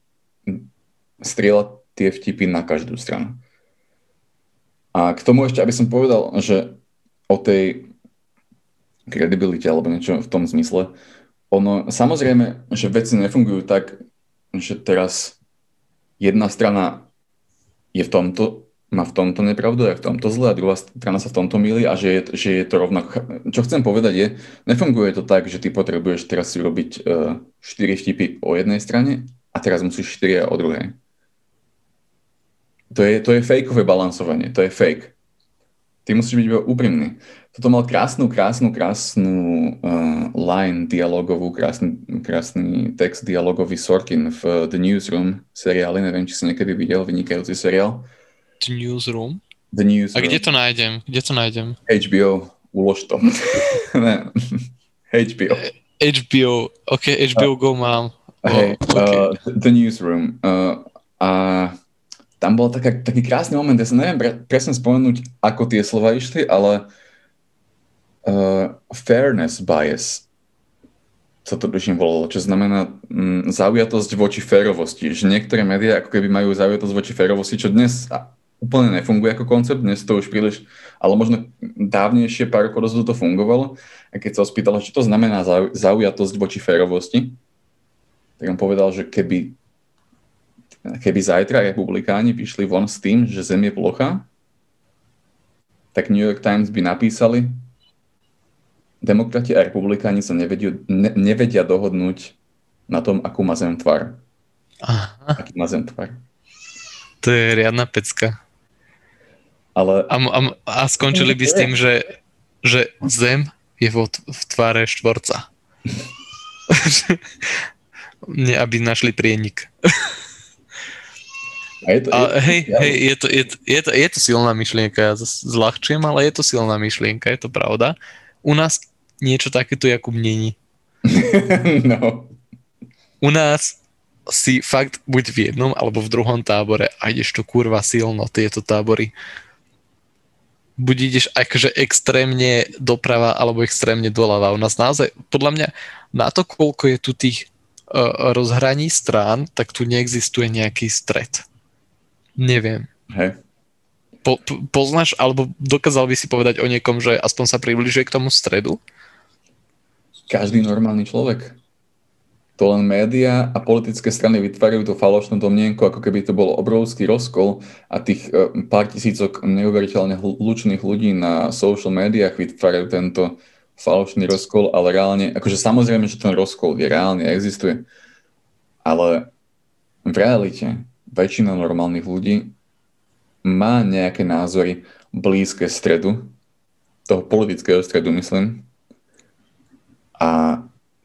strieľať tie vtipy na každú stranu. A k tomu ešte, aby som povedal, že o tej kredibilite alebo niečo v tom zmysle, ono, samozrejme, že veci nefungujú tak, že teraz jedna strana je v tomto, má v tomto nepravdu, a v tomto zle, a druhá strana sa v tomto mýli a že je, že je to rovnako. Čo chcem povedať je, nefunguje to tak, že ty potrebuješ teraz si robiť uh, štyri vtipy o jednej strane a teraz musíš štyri o druhej. To je, to je fejkové balansovanie, to je fake. Ty musíš byť úprimný. Toto mal krásnu, krásnu, krásnu uh, line dialogovú, krásny, krásny text dialogový Sorkin v The Newsroom seriáli, neviem, či si niekedy videl vynikajúci seriál. Newsroom. The Newsroom. A kde to nájdem? Kde to nájdem? há bé ó. Ulož to. há bé ó. há bé ó. OK, há bé ó uh, Go mám. Oh, hey, okay. uh, The Newsroom. Uh, a tam bol taká, taký krásny moment, ja sa neviem pre, presne spomenúť, ako tie slova išli, ale uh, fairness bias sa to priším volalo, čo znamená mm, zaujatosť voči férovosti. Že niektoré médiá ako keby majú zaujatosť voči férovosti, čo dnes úplne nefunguje ako koncept, dnes to už príliš, ale možno dávnejšie pár rokov dozadu to fungovalo. A keď sa spýtala, čo to znamená zauj- zaujatosť voči férovosti, tak on povedal, že keby, keby zajtra republikáni vyšli von s tým, že Zem je plochá, tak New York Times by napísali, demokrati a republikáni sa nevedia, ne, nevedia dohodnúť na tom, akú má Zem tvár. Aha. Aký má Zem tvár. To je riadna pecka. Ale... A, a, a skončili by s tým, že, že Zem je vo, v tváre štvorca. Nie, aby našli prienik. Je to, a je, hej, hej, je to, je, je to, je to silná myšlienka. Ja zľahčujem, ale je to silná myšlienka, je to pravda. U nás niečo takéto Jakub není. No. U nás si fakt buď v jednom alebo v druhom tábore a ideš to kurva silno, tieto tábory. Buď ideš akože extrémne doprava alebo extrémne doľava. U nás naozaj, podľa mňa, na to, koľko je tu tých uh, rozhraní strán, tak tu neexistuje nejaký stred. Neviem. Hej. Po, poznáš, alebo dokázal by si povedať o niekom, že aspoň sa približuje k tomu stredu? Každý normálny človek. To len médiá a politické strany vytvárajú to falošnú domnienku, ako keby to bol obrovský rozkol a tých e, pár tisícok neuveriteľne hlučných ľudí na social médiách vytvárajú tento falošný rozkol, ale reálne, akože samozrejme, že ten rozkol je reálne, existuje, ale v realite väčšina normálnych ľudí má nejaké názory blízke stredu, toho politického stredu, myslím. A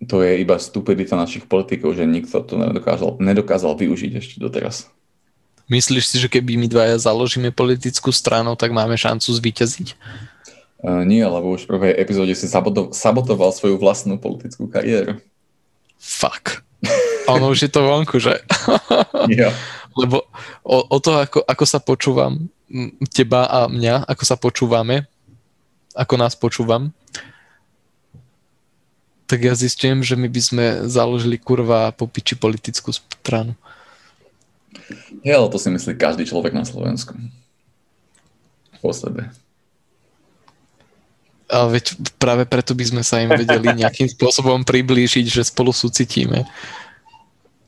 to je iba stupidita našich politikov, že nikto to nedokázal, nedokázal využiť ešte doteraz. Myslíš si, že keby my dvaja založíme politickú stranu, tak máme šancu zvíťaziť? Uh, nie, lebo už v prvej epizóde si sabotoval, sabotoval svoju vlastnú politickú kariéru. Fuck. a ono už je to vonku, že? Yeah. Lebo o, o to, ako, ako sa počúvam, teba a mňa, ako sa počúvame, ako nás počúvam, tak ja zistím, že my by sme založili kurva po piči politickú stranu. Hej, ale to si myslí každý človek na Slovensku. Po sebe. A veď práve preto by sme sa im vedeli nejakým spôsobom priblížiť, že spolu súcitíme.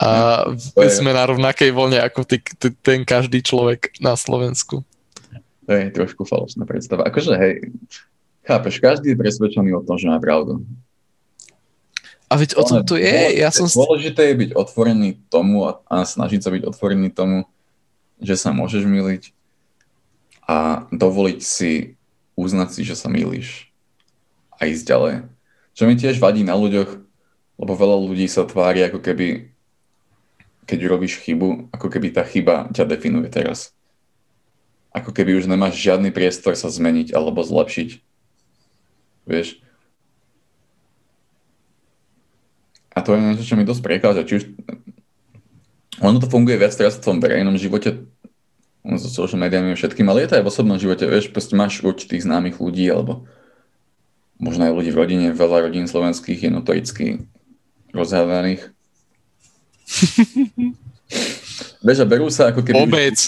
A no, sme je. na rovnakej vlne ako ty, ty, ten každý človek na Slovensku. To je trošku falošná predstava. Akože hej, chápeš, každý je presvedčený o tom, že má pravdu. A veď o tom to je. Ja som... Dôležité je byť otvorený tomu a, a snažiť sa byť otvorený tomu, že sa môžeš myliť a dovoliť si uznať si, že sa mýliš a ísť ďalej. Čo mi tiež vadí na ľuďoch, lebo veľa ľudí sa tvári, ako keby keď robíš chybu, ako keby tá chyba ťa definuje teraz. Ako keby už nemáš žiadny priestor sa zmeniť alebo zlepšiť. Vieš? A to je niečo, čo mi dosť prekáža. Či už... Ono to funguje viac teraz v tom verejnom živote, so social médiami a všetkým, ale je to aj v osobnom živote, vieš, proste máš určitých známych ľudí, alebo možno aj ľudí v rodine, veľa rodín slovenských je notoricky rozhávaných. Vieš, a berú sa ako keby... Obec,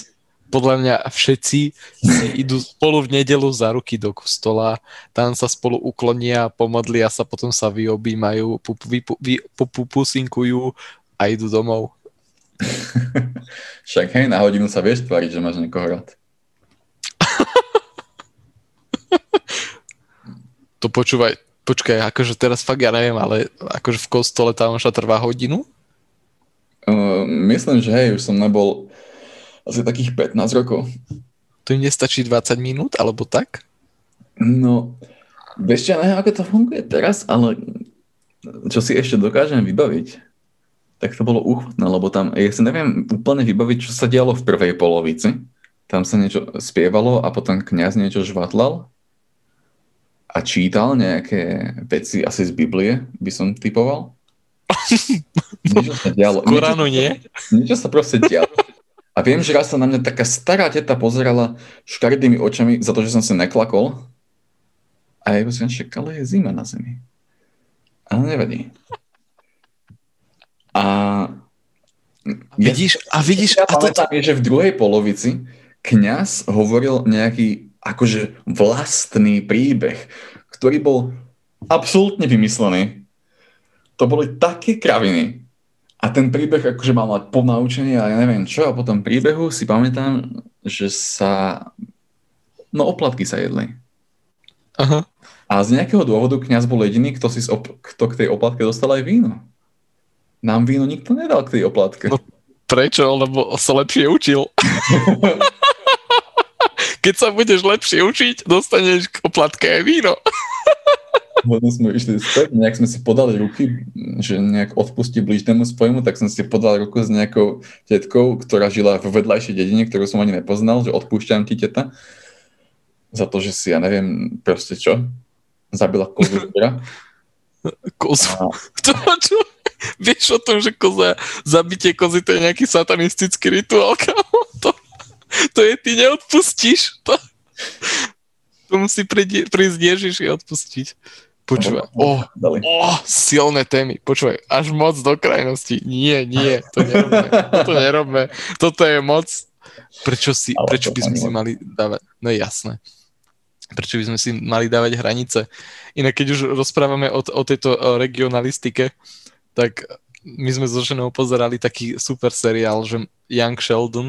podľa mňa všetci si idú spolu v nedelu za ruky do kostola, tam sa spolu uklonia, pomodlia sa, potom sa vyobímajú, popusinkujú a idú domov. Však hej, na hodinu sa vieš tváriť, že máš niekoho rád. To počúvaj, počkaj, akože teraz fakt ja neviem, ale akože v kostole tá omša trvá hodinu? Uh, myslím, že hej, už som nebol asi takých pätnásť rokov. To im nestačí dvadsať minút, alebo tak? No, vieš, ja neviem, ako to funguje teraz, ale čo si ešte dokážem vybaviť? Tak to bolo úchvatné, lebo tam, ja si neviem úplne vybaviť, čo sa dialo v prvej polovici. Tam sa niečo spievalo a potom kňaz niečo žvatlal a čítal nejaké veci asi z Biblie, by som typoval. Niečo sa dialo. Koránu nie? Niečo sa proste dialo. A viem, že raz sa na mňa taká stará teta pozerala škaredými očami za to, že som sa neklakol. A ja som čakal, je zima na zemi. Ale nevadí. A vidíš, a vidíš, ja a to tam je, že v druhej polovici kňaz hovoril nejaký akože vlastný príbeh, ktorý bol absolútne vymyslený. To boli také kraviny. A ten príbeh akože mal mať ponaučenie a ja neviem čo. A po tom príbehu si pamätám, že sa... No oplatky sa jedli. Aha. A z nejakého dôvodu kňaz bol jediný, kto, si op- kto k tej oplatke dostal aj víno. Nám víno nikto nedal k tej oplatke. No prečo? Lebo sa lepšie učil. Keď sa budeš lepšie učiť, dostaneš k oplatke aj víno. Potom sme išli späť, nejak sme si podali ruky, že nejak odpustí blížnemu svojmu, tak som si podal ruku s nejakou tetkou, ktorá žila v vedľajšej dedine, ktorú som ani nepoznal, že odpúšťam ti, teta, za to, že si, ja neviem, proste čo, zabila kozu zbiera. Kozu? To čo? Vieš o tom, že koza, zabitie kozy to je nejaký satanistický rituál, kámo, to, to je, ty neodpustíš, to, to musí prísť Ježiš a odpustiť. Počúvaj, oh, oh, silné témy, počúvaj, až moc do krajnosti, nie, nie, to nerobme, toto nerobme, toto je moc, prečo, si, prečo by sme si mali dávať, no jasné. Prečo by sme si mali dávať hranice. Inak keď už rozprávame o, o tejto regionalistike, tak my sme so ženou pozerali taký super seriál, že Young Sheldon.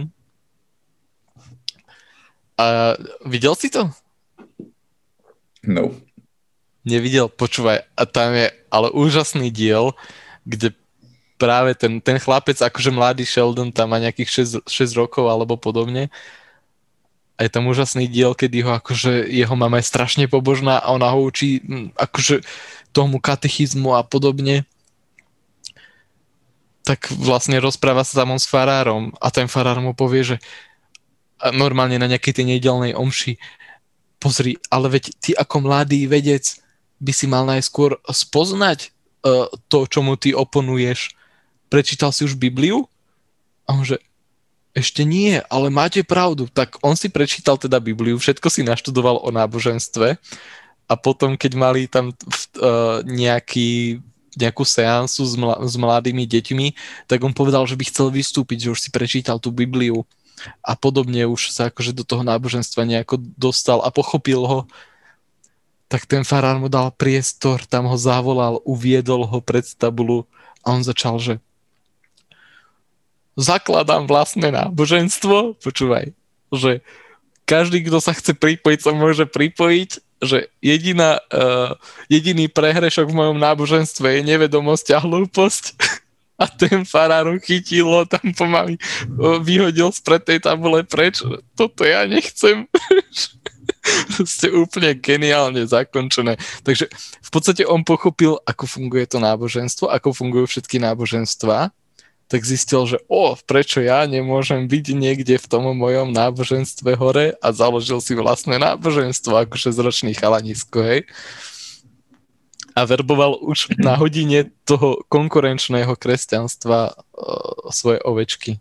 A videl si to? No. Nevidel, počúvaj. A tam je ale úžasný diel, kde práve ten, ten chlapec, akože mladý Sheldon, tam má nejakých šesť rokov alebo podobne. A je tam úžasný diel, kedy ho akože jeho mama je strašne pobožná a ona ho učí akože tomu katechizmu a podobne. Tak vlastne rozpráva sa tam on s farárom a ten farár mu povie, že normálne na nejakej tej nedelnej omši, pozri, ale veď ty ako mladý vedec by si mal najskôr spoznať uh, to, čomu ty oponuješ, prečítal si už Bibliu? A on že, ešte nie, ale máte pravdu. Tak on si prečítal teda Bibliu, všetko si naštudoval o náboženstve a potom, keď mali tam uh, nejaký, nejakú seansu s, mla, s mladými deťmi, tak on povedal, že by chcel vystúpiť, že už si prečítal tú Bibliu a podobne už sa akože do toho náboženstva nejako dostal a pochopil ho. Tak ten farár mu dal priestor, tam ho zavolal, uviedol ho pred tabulu a on začal, že zakladám vlastné náboženstvo, počúvaj, že každý, kto sa chce pripojiť, sa môže pripojiť, že jediná, uh, jediný prehrešok v mojom náboženstve je nevedomosť a hlúposť. A ten faráru chytilo, tam pomaly uh, vyhodil spred tej tabule preč, toto ja nechcem. Ste úplne geniálne zakončené. Takže v podstate on pochopil, ako funguje to náboženstvo, ako fungujú všetky náboženstvá, tak zistil, že o, prečo ja nemôžem byť niekde v tom mojom náboženstve hore a založil si vlastné náboženstvo ako šesťročný chalanisko, hej. A verboval už na hodine toho konkurenčného kresťanstva e, svoje ovečky.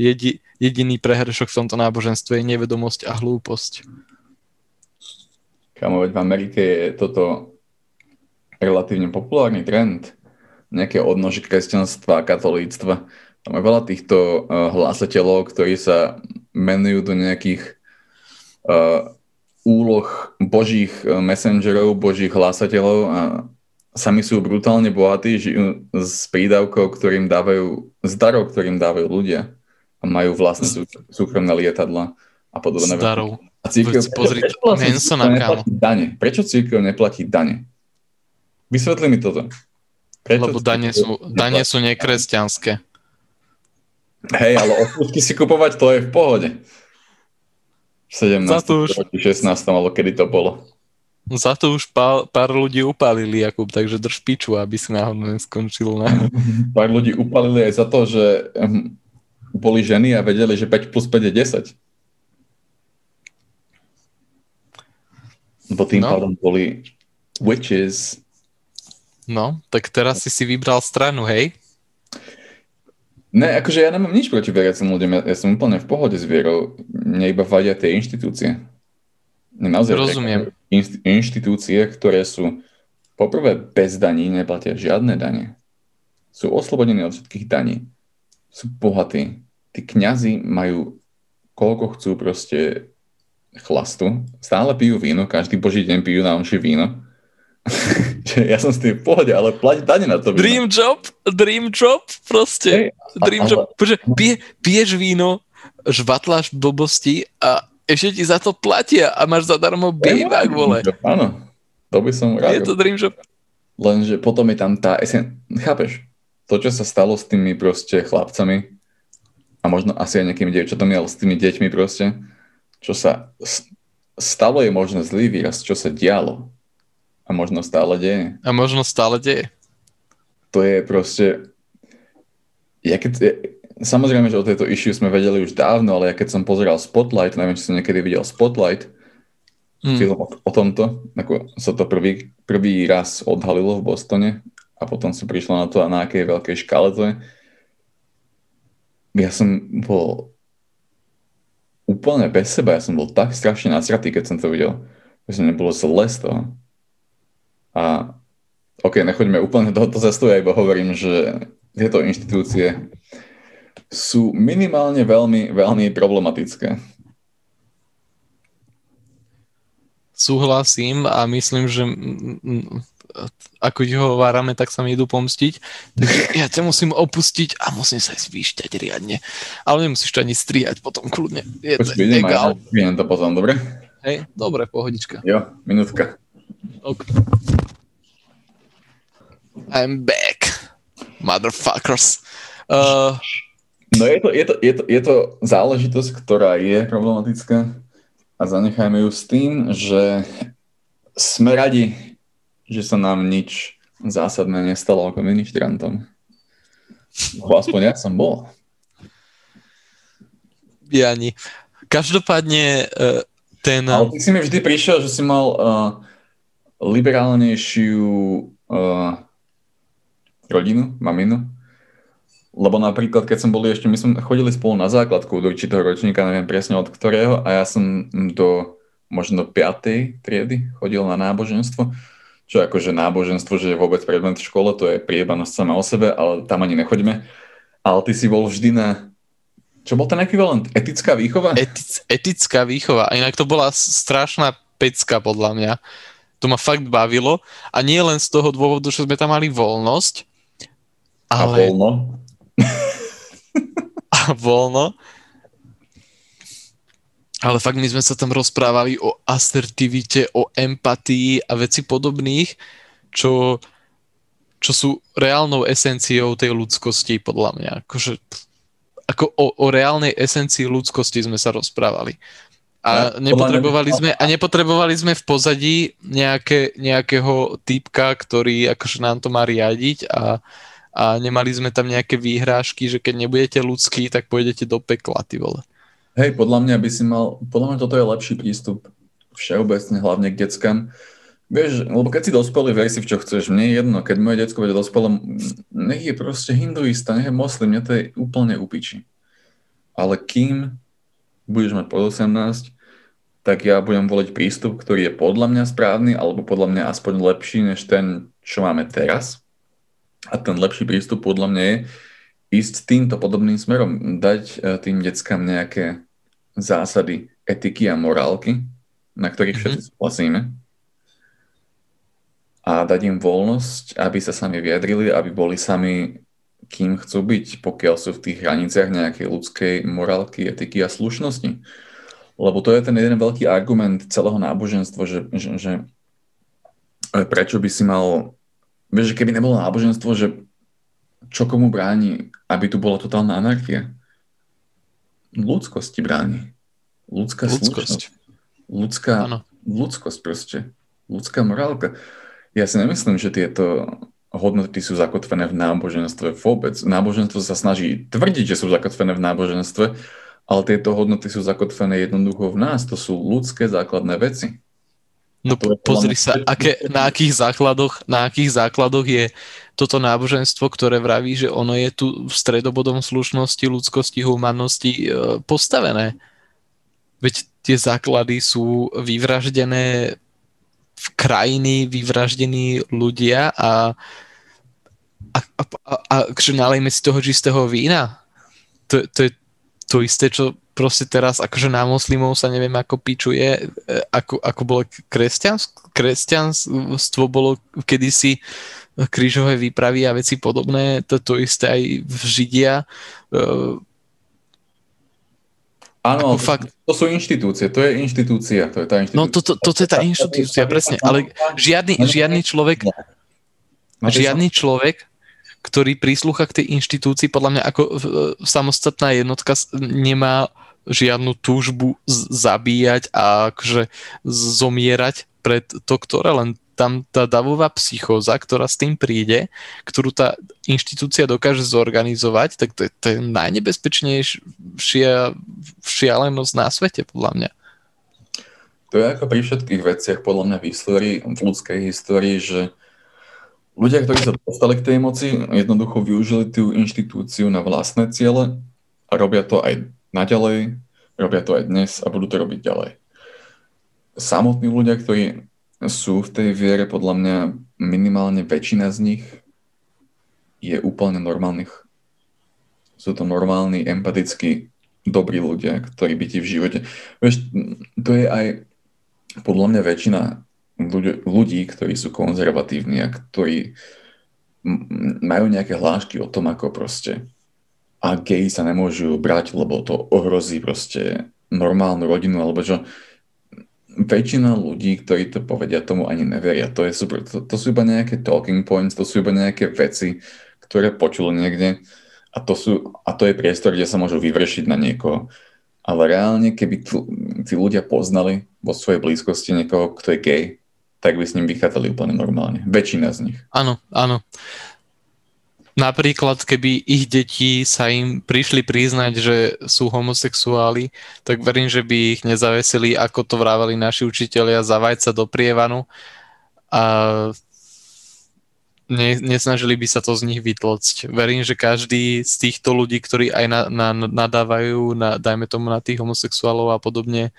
Jedi, jediný prehrešok v tomto náboženstve je nevedomosť a hlúposť. Kámo, veď v Amerike je toto relatívne populárny trend, nejaké odnoži kresťanstva a katolíctva. Tam je veľa týchto uh, hlásateľov, ktorí sa menujú do nejakých uh, úloh božích messengerov, božích hlásateľov a sami sú brutálne bohatí, žijú s prídavkou, ktorým dávajú, z darov, ktorým dávajú ľudia a majú vlastné z... súkromné lietadla a podobné. Z darov. A církev... Pozri, prečo neplatí dane? Prečo církev neplatí dane? Vysvetli mi toto. Preto lebo dane sú, dane sú nekresťanské. Hej, ale odpustky si kupovať, to je v pohode. V sedemnástom šestnástom alebo kedy to bolo. Za to už pár, pár ľudí upálili, Jakub, takže drž piču, aby si náhodne neskončil. Ne? Pár ľudí upálili aj za to, že um, boli ženy a vedeli, že päť plus päť je desať. Bo tým no. pádom boli witches. No, tak teraz si si vybral stranu, hej? Ne, akože ja nemám nič proti veriacim ľuďom. Ja som úplne v pohode s vierou. Mne iba vadia tie inštitúcie. Naozaj, rozumiem. Inst- inštitúcie, ktoré sú poprvé bez daní, neplatia žiadne dane. Sú oslobodení od všetkých daní. Sú bohatí. Tí kňazi majú koľko chcú proste chlastu. Stále pijú víno. Každý boží deň pijú na omši víno. Ja som s tým v pohode, ale plať dane na to víno. Dream job, dream job, proste. Dream job. Bože, pie, piješ víno, žvatláš blbosti a ešte ti za to platia a máš zadarmo bejbák, vole. Áno, to by som rád. Je to dream job. Lenže potom je tam tá esen... Chápeš? To, čo sa stalo s tými proste chlapcami a možno asi aj nejakými dievčatami, ale s tými deťmi proste, čo sa stalo je možno zlý výraz, čo sa dialo. A možno stále deje. A možno stále deje. To je proste... Ja keď... ja... Samozrejme, že o tejto issue sme vedeli už dávno, ale ja keď som pozeral Spotlight, neviem, či som niekedy videl Spotlight, mm. film o, o tomto, ako sa to prvý, prvý raz odhalilo v Bostone a potom som prišlo na to, a na akej veľkej škále to je. Ja som bol úplne bez seba. Ja som bol tak strašne nasratý, keď som to videl. Ja som nebolo zle z toho. A ok, nechoďme úplne do toho cestu, ja iba hovorím, že tieto inštitúcie sú minimálne veľmi, veľmi problematické. Súhlasím a myslím, že ako ti ho várame, tak sa mi idú pomstiť. Takže ja ťa musím opustiť a musím sa aj zvýšťať riadne. Ale nemusíš to ani strihať potom kľudne. Je to egál. Vidím to potom, dobre? Hej, dobre, pohodička. Jo, minútka. Okay. I'm back, motherfuckers. Uh... No je to, je, to, je, to, je to záležitosť, ktorá je problematická a zanechajme ju s tým, že sme radi, že sa nám nič zásadné nestalo ako ministrantom. Aspoň ja som bol. Ja ani. Každopádne uh, ten... Ale ty si mi vždy prišiel, že si mal... Uh, liberálnejšiu uh, rodinu, maminu Lebo napríklad, keď som bol ešte, my sme chodili spolu na základku do určitého ročníka, neviem presne od ktorého, a ja som do možno piatej triedy chodil na náboženstvo, čo akože náboženstvo, že je vôbec predmet v škole, to je priebanosť sama o sebe, ale tam ani nechoďme. Ale ty si bol vždy na... Čo bol ten ekvivalent? Etická výchova? Etic, etická výchova. A inak to bola strašná pecka podľa mňa. To ma fakt bavilo. A nie len z toho dôvodu, že sme tam mali voľnosť, ale... A voľno? A voľno. Ale fakt my sme sa tam rozprávali o asertivite, o empatii a veci podobných, čo, čo sú reálnou esenciou tej ľudskosti, podľa mňa. Akože, ako o, o reálnej esencii ľudskosti sme sa rozprávali. A nepotrebovali sme, a nepotrebovali sme v pozadí nejaké, nejakého týpka, ktorý akože nám to má riadiť a a nemali sme tam nejaké výhrážky, že keď nebudete ľudskí, tak pôjdete do pekla, ty vole. Hej, podľa mňa by si mal, podľa mňa toto je lepší prístup všeobecne, hlavne k deckám. Vieš, lebo keď si dospelý, ver si v čo chceš, mne je jedno, keď moje decko bude dospelé, nech je proste hinduista, nech je moslim, mne to je úplne upiči. Ale kým budeš mať pod osemnásť, tak ja budem voliť prístup, ktorý je podľa mňa správny, alebo podľa mňa aspoň lepší, než ten, čo máme teraz. A ten lepší prístup podľa mňa je ísť týmto podobným smerom, dať tým deckám nejaké zásady etiky a morálky, na ktorých všetci súhlasíme. A dať im voľnosť, aby sa sami vyjadrili, aby boli sami kým chcú byť, pokiaľ sú v tých hraniciach nejakej ľudskej morálky, etiky a slušnosti. Lebo to je ten jeden veľký argument celého náboženstva, že, že, že prečo by si mal... Vieš, že keby nebolo náboženstvo, že čo komu bráni, aby tu bola totálna anarchia? Ľudskosti bráni. Ľudská slušnosť. Ľudská, ľudskosť proste. Ľudská morálka. Ja si nemyslím, že tieto hodnoty sú zakotvené v náboženstve vôbec. Náboženstvo sa snaží tvrdiť, že sú zakotvené v náboženstve, ale tieto hodnoty sú zakotvené jednoducho v nás. To sú ľudské základné veci. No pozri sa, aké, na, akých základoch, na akých základoch je toto náboženstvo, ktoré vraví, že ono je tu stredobodom slušnosti, ľudskosti, humannosti postavené. Veď tie základy sú vyvraždené v krajiny, vyvraždení ľudia a, a, a, a, a že nalejme si toho čistého vína. To, to je to isté, čo proste teraz akože na moslimov sa neviem ako pičuje, ako, ako bolo kresťanstvo, kresťanstvo bolo kedysi krížové výpravy a veci podobné, to, to isté aj v Židia. Áno, fakt... to sú inštitúcie, to je inštitúcia. To je tá inštitúcia. No toto to, to, to je tá inštitúcia, presne, ale žiadny, žiadny človek, žiadny človek, ktorý príslucha k tej inštitúcii, podľa mňa ako samostatná jednotka nemá žiadnu túžbu zabíjať a akože zomierať pred to, ktoré len tam tá davová psychóza, ktorá s tým príde, ktorú tá inštitúcia dokáže zorganizovať, tak to je, to je najnebezpečnejšia šialenosť na svete, podľa mňa. To je ako pri všetkých veciach, podľa mňa v histórii, v ľudskej histórii, že ľudia, ktorí sa dostali k tej moci, jednoducho využili tú inštitúciu na vlastné ciele a robia to aj naďalej, robia to aj dnes a budú to robiť ďalej. Samotní ľudia, ktorí sú v tej viere, podľa mňa minimálne väčšina z nich je úplne normálnych. Sú to normálni, empatickí, dobrí ľudia, ktorí by ti v živote... Vieš, to je aj podľa mňa väčšina ľudí, ktorí sú konzervatívni a ktorí majú nejaké hlášky o tom, ako proste a geji sa nemôžu brať, lebo to ohrozí proste normálnu rodinu, alebo čo. Väčšina ľudí, ktorí to povedia, tomu ani neveria. To, je super. To, to sú iba nejaké talking points, to sú iba nejaké veci, ktoré počuli niekde a to, sú, a to je priestor, kde sa môžu vyvršiť na niekoho. Ale reálne, keby tí ľudia poznali vo svojej blízkosti niekoho, kto je gej, tak by s ním vychádzali úplne normálne. Väčšina z nich. Áno, áno. Napríklad, keby ich deti sa im prišli priznať, že sú homosexuáli, tak verím, že by ich nezavesili, ako to vrávali naši učitelia, za vajca do prievanu. A nesnažili by sa to z nich vytlcť. Verím, že každý z týchto ľudí, ktorí aj na, na, nadávajú, na, dajme tomu na tých homosexuálov a podobne,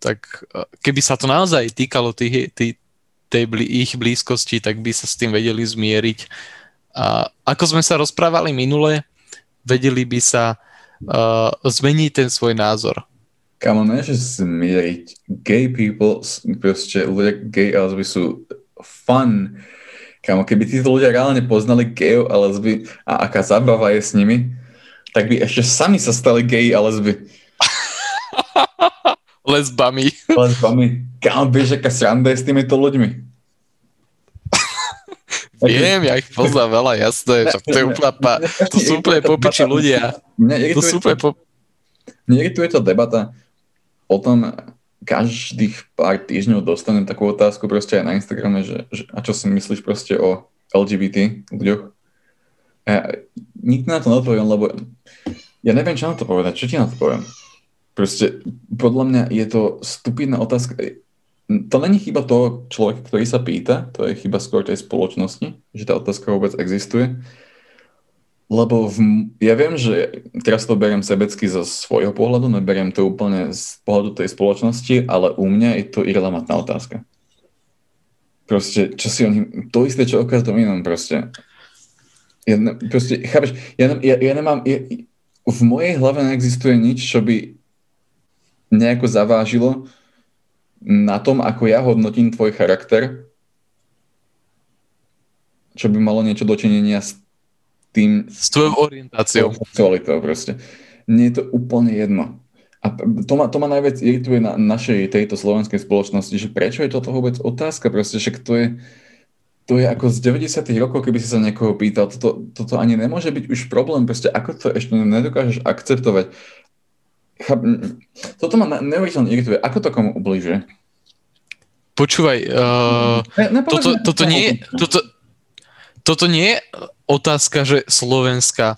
tak keby sa to naozaj týkalo tých, tých, tej ich blízkosti, tak by sa s tým vedeli zmieriť. A ako sme sa rozprávali minule, vedeli by sa uh, zmeniť ten svoj názor. Kámo, ne, že zmieriť. Gay people, proste ľudia, gay a lesby sú fun. Kámo, keby títo ľudia reálne poznali gayov a lesby a aká zábava je s nimi, tak by ešte sami sa stali gay a lesby. Lesbami. Lesbami. Kámo, vieš, aká sranda je s týmito ľuďmi. Viem, ja ich poznám veľa, jasné. To je úplne, to sú úplne popiči ľudia. To sú úplne popiči. Nerituje to debata. O tom každých pár týždňov dostanem takú otázku proste aj na Instagrame, že, že a čo si myslíš proste o el gé bé té ľuďoch? E, nikto na to neodpoviem, lebo ja neviem, čo na to povedať. Čo ti na to poviem? Proste podľa mňa je to stupidná otázka. To není chyba toho človeka, ktorý sa pýta, to je chyba skôr tej spoločnosti, že tá otázka vôbec existuje. Lebo v, ja viem, že teraz to beriem sebecky zo svojho pohľadu, neberiem to úplne z pohľadu tej spoločnosti, ale u mňa je to irelevantná otázka. Proste, čo si oni, to isté, čo o každom inom, proste. Ja ne, proste, chápeš, ja, ne, ja, ja nemám, ja, v mojej hlave neexistuje nič, čo by nejako zavážilo na tom, ako ja hodnotím tvoj charakter, čo by malo niečo dočinenia s tým, s tvojou orientáciou. Sexualitou proste. Nie je to úplne jedno. A to ma, to ma najviac irituje na našej tejto slovenskej spoločnosti, že prečo je toto vôbec otázka? Proste, však to je, to je ako z deväťdesiatych rokov, keby si sa niekoho pýtal. Toto, toto ani nemôže byť už problém. Proste, ako to ešte nedokážeš akceptovať? Chab, toto ma neuveriteľne irituje. Ako to komu ubližuje? Počúvaj, uh, ne, toto, toto nie toto, toto nie je otázka, že Slovenska.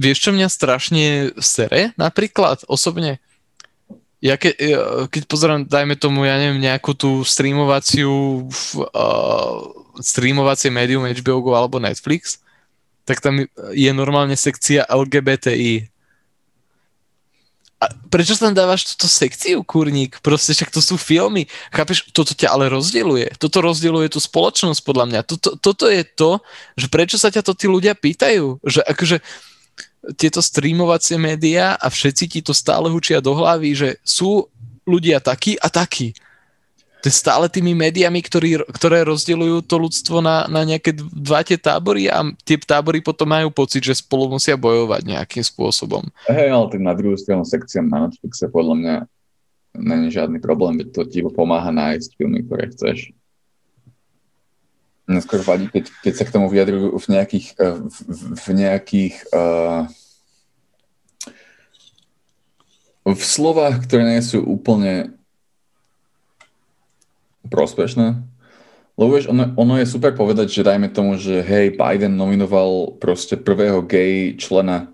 Vieš, čo mňa strašne sere? Napríklad, osobne. Ja ke, keď pozerám, dajme tomu, ja neviem, nejakú tú streamovaciu uh, streamovacie médium há bé ó Go alebo Netflix, tak tam je normálne sekcia el gé bé té í. A prečo tam dávaš túto sekciu, kurník? Proste však to sú filmy. Chápeš? Toto ťa ale rozdeľuje. Toto rozdeľuje tú spoločnosť, podľa mňa. Toto, toto je to, že prečo sa ťa to tí ľudia pýtajú. Že akože tieto streamovacie médiá a všetci ti to stále hučia do hlavy, že sú ľudia takí a takí. To je stále tými médiami, ktorý, ktoré rozdeľujú to ľudstvo na, na nejaké dva tie tábory a tie tábory potom majú pocit, že spolu musia bojovať nejakým spôsobom. Hej, ale tak na druhú stranu sekcia na Netflixe podľa mňa není žiadny problém, veď to ti pomáha nájsť filmy, ktoré chceš. Neskôr vadí, keď, keď sa k tomu vyjadrujú v nejakých, v, v nejakých uh, v slovách, ktoré nie sú úplne prospešné. Lebo vieš, ono, ono je super povedať, že dajme tomu, že hej, Biden nominoval proste prvého gay člena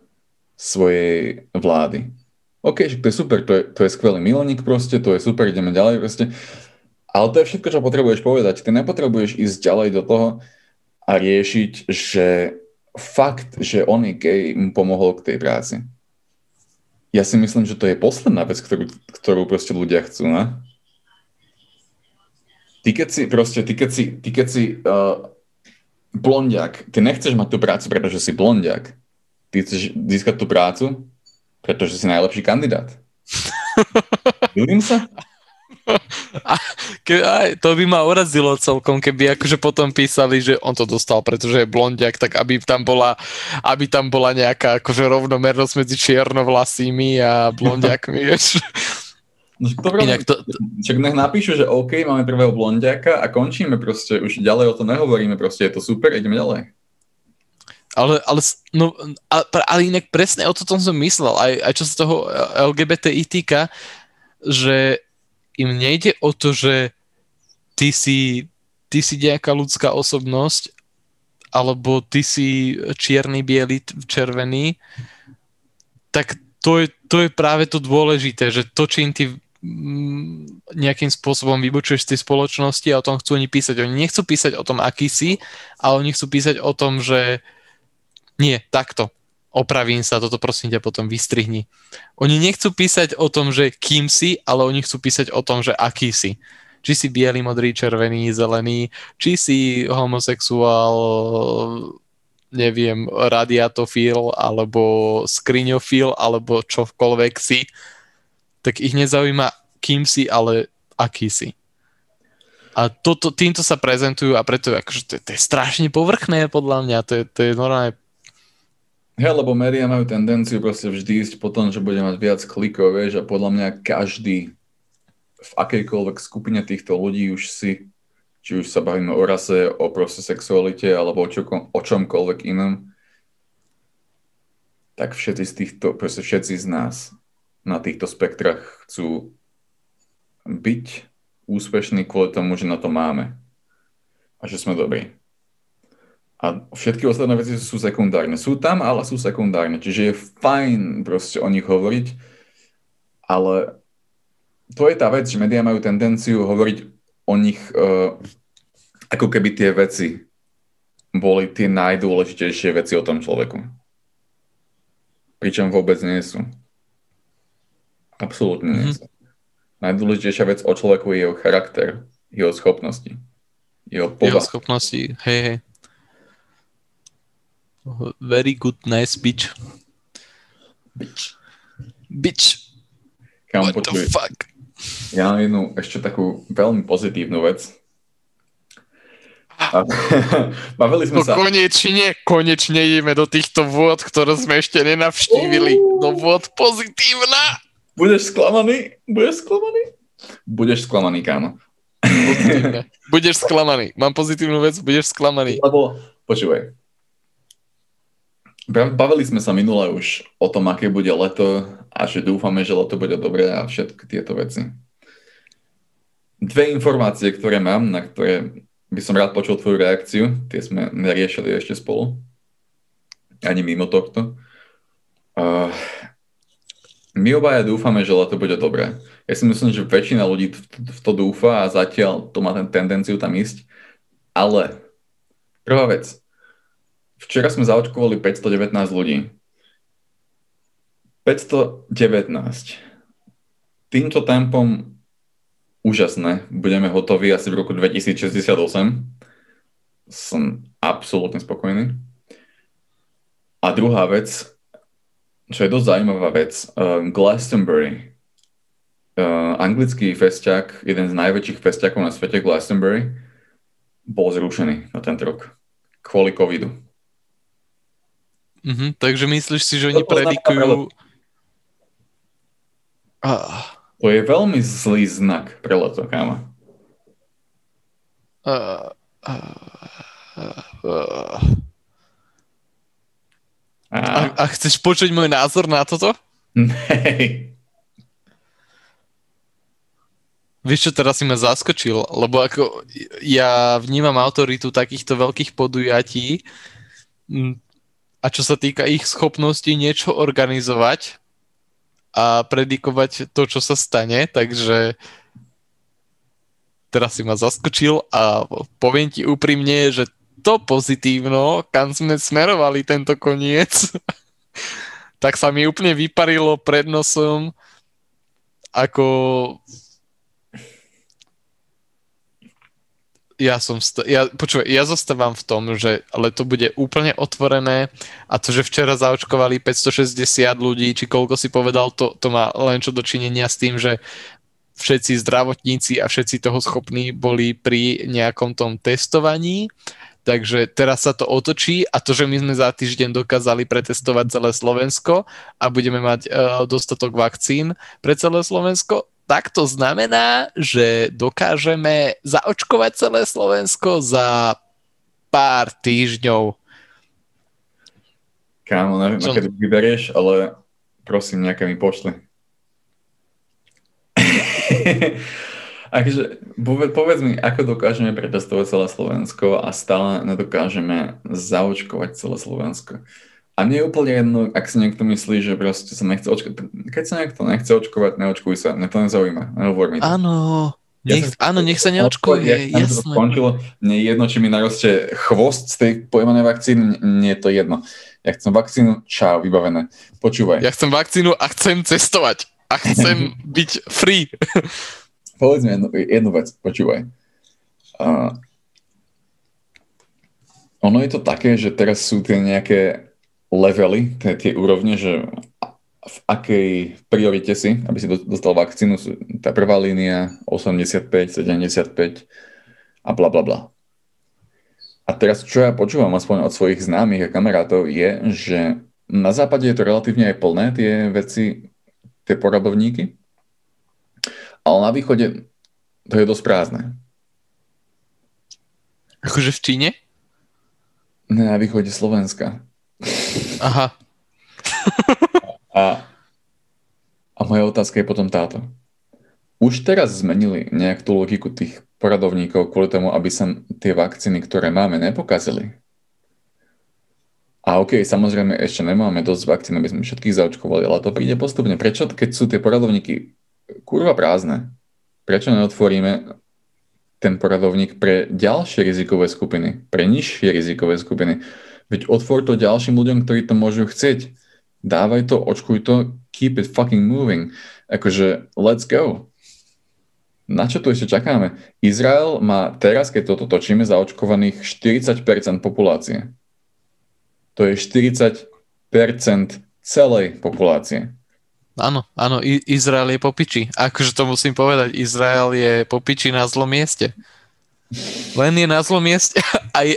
svojej vlády. OK, že to je super, to je, to je skvelý milník proste, to je super, ideme ďalej proste. Ale to je všetko, čo potrebuješ povedať. Ty nepotrebuješ ísť ďalej do toho a riešiť, že fakt, že on je gay, mu pomohol k tej práci. Ja si myslím, že to je posledná vec, ktorú, ktorú proste ľudia chcú, ne? Ty keď si, proste, ty keď si, ty keď si uh, blondiak, ty nechceš mať tú prácu, pretože si blondiak. Ty chceš získať tú prácu, pretože si najlepší kandidát. Milím sa? A ke, aj, to by ma urazilo celkom, keby akože potom písali, že on to dostal, pretože je blondiak, tak aby tam bola, aby tam bola nejaká akože rovnomernosť medzi čiernovlasými a blondiakmi, vieš. No, to inak to, to... Čak nech napíšu, že OK, máme prvého blondiaka a končíme proste, už ďalej o to nehovoríme, proste je to super, ideme ďalej. Ale, ale, no, ale inak presne o to tom som myslel, aj, aj čo sa toho el gé bé té í týka, že im nejde o to, že ty si, ty si nejaká ľudská osobnosť, alebo ty si čierny, biely, červený, tak to je, to je práve to dôležité, že to, čím ty nejakým spôsobom vybočuješ z tej spoločnosti a o tom chcú oni písať. Oni nechcú písať o tom, aký si, ale oni chcú písať o tom, že nie, takto, opravím sa, toto prosím ťa potom vystrihni. Oni nechcú písať o tom, že kým si, ale oni chcú písať o tom, že aký si. Či si biely, modrý, červený, zelený, či si homosexuál, neviem, radiatofil, alebo skriňofil, alebo čokoľvek si, tak ich nezaujíma, kým si, ale aký si. A toto, týmto sa prezentujú a preto akože to, to je strašne povrchné podľa mňa, to je, to je normálne. Hej, lebo médiá majú tendenciu proste vždy ísť po tom, že bude mať viac klikov, vieš, a podľa mňa každý v akejkoľvek skupine týchto ľudí už si, či už sa bavíme o rase, o proste sexualite, alebo o, čo, o čomkoľvek inom, tak všetci z týchto, proste všetci z nás na týchto spektrách chcú byť úspešní kvôli tomu, že na to máme a že sme dobrí. A všetky ostatné veci sú sekundárne. Sú tam, ale sú sekundárne. Čiže je fajn proste o nich hovoriť, ale to je tá vec, že médiá majú tendenciu hovoriť o nich, uh, ako keby tie veci boli tie najdôležitejšie veci o tom človeku. Pričom vôbec nie sú. Absolútne nie sú. Mm-hmm. Najdôležitejšia vec o človeku je jeho charakter, jeho schopnosti, jeho povaha. Jeho schopnosti, hej, hej. Very good, nice bitch. Bitch. Bitch. Kam, what počuj, the fuck? Ja mám jednu ešte takú veľmi pozitívnu vec. A, bavili sme no sa... Konečne, konečne ideme do týchto vôd, ktoré sme ešte nenavštívili. Uh. Do vôd pozitívna. Budeš sklamaný? Budeš sklamaný? Budeš sklamaný, kámo. Pozitívne. Budeš sklamaný. Mám pozitívnu vec, budeš sklamaný. Lebo, počúvaj. Bavili sme sa minule už o tom, aké bude leto a že dúfame, že leto bude dobré a všetky tieto veci. Dve informácie, ktoré mám, na ktoré by som rád počul tvoju reakciu, tie sme neriešili ešte spolu. Ani mimo tohto. Uh... My obaja dúfame, že leto bude dobré. Ja si myslím, že väčšina ľudí v to dúfa a zatiaľ to má ten tendenciu tam ísť. Ale prvá vec. Včera sme zaočkovali päťstodevätnásť ľudí. päťstodevätnásť. Týmto tempom úžasné. Budeme hotoví asi v roku dvetisícšesťdesiatosem. Som absolútne spokojný. A druhá vec, čo je dosť zaujímavá vec, uh, Glastonbury. Uh, anglický festiak, jeden z najväčších festiakov na svete, Glastonbury, bol zrušený na tento rok. Kvôli covidu. Mm-hmm, takže myslíš si, že oni to predikujú... To je veľmi zlý znak pre leto, káma. Uh, uh, uh, uh. A, a chceš počuť môj názor na toto? Nej. Vieš čo, teraz si ma zaskočil, lebo ako ja vnímam autoritu takýchto veľkých podujatí a čo sa týka ich schopností niečo organizovať a predikovať to, čo sa stane, takže teraz si ma zaskočil a poviem ti úprimne, že to pozitívno, kam sme smerovali tento koniec, tak sa mi úplne vyparilo pred nosom, ako ja som, st- ja, počuva, ja zostávam v tom, že leto bude úplne otvorené a to, že včera zaočkovali päťstošesťdesiat ľudí, či koľko si povedal, to, to má len čo dočinenia s tým, že všetci zdravotníci a všetci toho schopní boli pri nejakom tom testovaní, takže teraz sa to otočí a to, že my sme za týždeň dokázali pretestovať celé Slovensko a budeme mať uh, dostatok vakcín pre celé Slovensko, tak to znamená, že dokážeme zaočkovať celé Slovensko za pár týždňov. Kámo, neviem, čo... aké vyberieš, ale prosím, nejaké mi pošli. Akže, povedz mi, ako dokážeme pretestovať celé Slovensko a stále nedokážeme zaočkovať celé Slovensko. A mne je úplne jedno, ak si niekto myslí, že proste sa nechce očkovať. Keď sa niekto nechce očkovať, neočkuj sa. Mne to nezaujíma. Nehovor mi to. Áno, ja nech, áno, nech sa neočkuje. Ja som to skončilo. Mne je jedno, či mi narostie chvost z tej pojmanej vakcíny. Nie je to jedno. Ja chcem vakcínu. Čau, vybavené. Počúvaj. Ja chcem vakcínu a chcem cestovať. A chcem byť free. Povedz mi jednu, jednu vec. Počúvaj. Uh, ono je to také, že teraz sú tie nejaké levely, tie, tie úrovne, že v akej priorite si, aby si dostal vakcínu, tá prvá línia, osemdesiatpäť, sedemdesiatpäť a bla bla bla. A teraz, čo ja počúvam aspoň od svojich známych a kamarátov, je, že na západe je to relatívne aj plné, tie veci, tie poradovníky, ale na východe to je dosť prázdne. Akože v Číne? Ne, na východe Slovenska. Aha. A, a moja otázka je potom táto. Už teraz zmenili nejak tú logiku tých poradovníkov kvôli tomu, aby sa tie vakcíny, ktoré máme, nepokazili? A okej, okay, samozrejme ešte nemáme dosť vakcín, aby sme všetkých zaočkovali, ale to príde postupne. Prečo, keď sú tie poradovníky kurva prázdne, prečo neotvoríme ten poradovník pre ďalšie rizikové skupiny, pre nižšie rizikové skupiny? Veď otvor to ďalším ľuďom, ktorí to môžu chcieť. Dávaj to, očkuj to, keep it fucking moving. Akože, let's go. Na čo tu ešte čakáme? Izrael má teraz, keď toto točíme, zaočkovaných štyridsať percent populácie. To je štyridsať percent celej populácie. Áno, áno, I- Izrael je po piči. Akože to musím povedať, Izrael je po piči na zlom mieste. Len je na zlom mieste a je...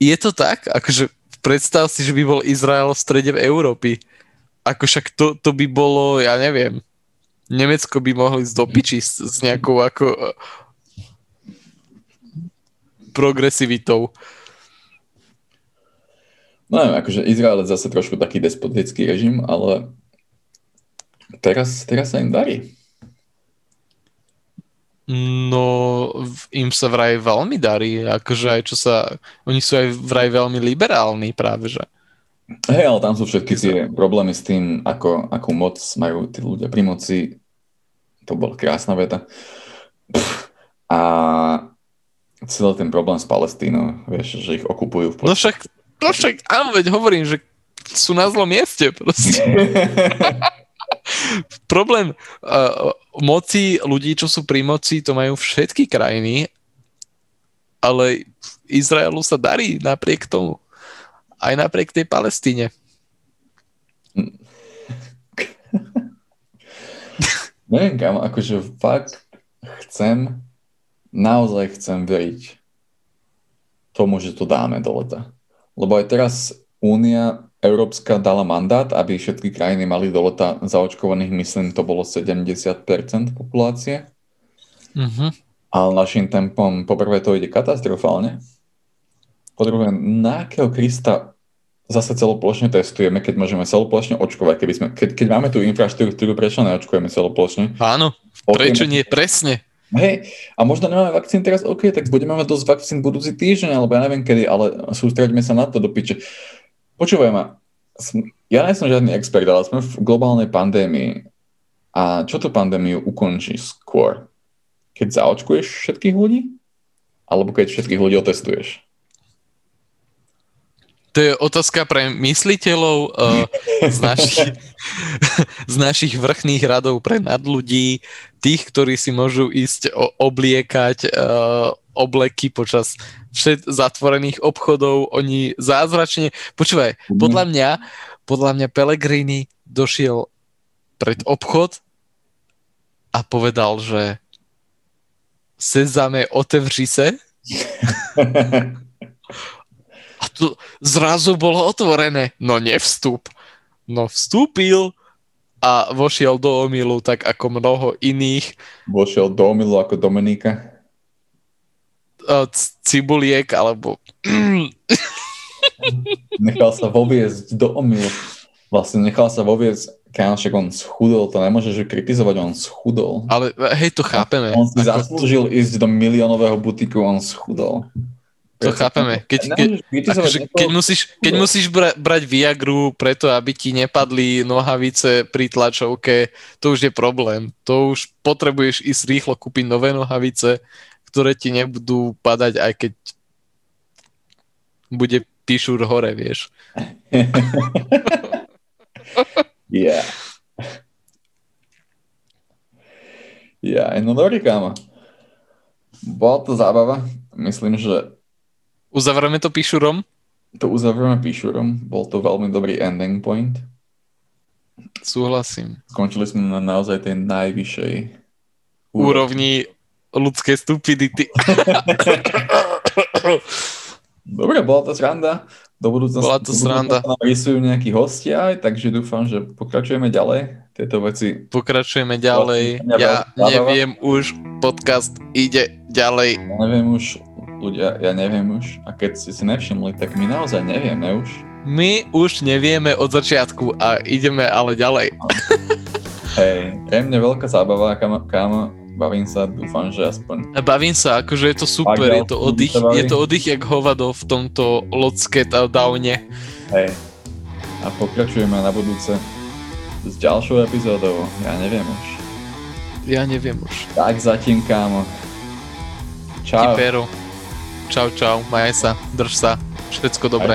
Je to tak? Akože predstav si, že by bol Izrael v strede v Európy. Ako však to, to by bolo, ja neviem, Nemecko by mohlo ísť do piči s, s nejakou ako progresivitou. No neviem, akože Izrael je zase trošku taký despotický režim, ale teraz, teraz sa im darí. No, im sa vraj veľmi darí, akože aj čo sa... Oni sú aj vraj veľmi liberálni práve, že? Hej, ale tam sú všetky tie problémy s tým, ako, akú moc majú tí ľudia pri moci. To bola krásna veta. Pff, a celý ten problém s Palestínou, vieš, že ich okupujú v Polsku. No však, no však, áno, veď hovorím, že sú na zlom mieste, proste. Problém uh, moci ľudí, čo sú pri moci, to majú všetky krajiny, ale Izraelu sa darí napriek tomu. Aj napriek tej Palestíne. Neviem kam, akože fakt chcem, naozaj chcem veriť tomu, že to dáme do leta. Lebo aj teraz Únia Európska dala mandát, aby všetky krajiny mali do leta zaočkovaných, myslím, to bolo sedemdesiat percent populácie. Mm-hmm. Ale našim tempom poprvé to ide katastrofálne. Po druhé, na akého Krista zase celoplošne testujeme, keď môžeme celoplošne očkovať. Keby sme, keď, keď máme tú infraštruktúru, prečo neočkujeme celoplošne? Áno, prečo nie, presne. Hej, a možno nemáme vakcín teraz, ok, tak budeme mať dosť vakcín budúci týždeň, alebo ja neviem kedy, ale sústreďme sa na to do piče. Počúvaj ma, ja nie som žiadny expert, ale sme v globálnej pandémii. A čo tú pandémiu ukončí skôr? Keď zaočkuješ všetkých ľudí? Alebo keď všetkých ľudí otestuješ? To je otázka pre mysliteľov uh, z, našich, z našich vrchných radov, pre nadľudí, tých, ktorí si môžu ísť o, obliekať uh, obleky počas všet zatvorených obchodov. Oni zázračne... Počúvaj, podľa mňa, podľa mňa Pellegrini došiel pred obchod a povedal, že Sezame, otevři se. A tu zrazu bolo otvorené. No nevstup. No vstúpil a vošiel do omylu, tak ako mnoho iných. Vošiel do omylu ako Dominika? Cibuliek, alebo... Nechal sa voviezť do omylu. Vlastne nechal sa voviezť, kámošek, on schudol, to nemôžeš kritizovať, on schudol. Ale hej, to chápeme. On si zaslúžil ísť do miliónového butiku, on schudol. To chápeme. Keď, keď, akože, keď musíš, keď musíš bra- brať Viagru preto, aby ti nepadli nohavice pri tlačovke, to už je problém. To už potrebuješ ísť rýchlo kúpiť nové nohavice, ktoré ti nebudú padať, aj keď bude píšur hore, vieš. Yeah. Ja, yeah, no dobrý, kámo. Bola to zábava. Myslím, že... Uzavrieme to píšurom? To uzavrieme píšurom. Bol to veľmi dobrý ending point. Súhlasím. Skončili sme na naozaj tej najvyššej úrovni, úrovni ľudskej stupidity. Dobre, bola to sranda. Do budúcnosti, bola to sranda. Do budúcnosti nám rysujú nejakí hostia, takže dúfam, že pokračujeme ďalej. Tieto veci... Pokračujeme ďalej. Ja neviem už, podcast ide ďalej. Ja neviem už, ľudia, ja neviem už. A keď ste si nevšimli, tak my naozaj nevieme už. My už nevieme od začiatku a ideme ale ďalej. Hej, je mne veľká zábava, kámo, kámo. Bavím sa, dúfam, že aspoň... Bavím sa, akože je to super, je to oddych, je to oddych jak hovado v tomto Locket a Downe. Hej, a pokračujeme na budúce s ďalšou epizódou, ja neviem už. Ja neviem už. Tak zatím, kámo. Čau. Tipero. Čau, čau, majaj sa, drž sa, všetko dobré.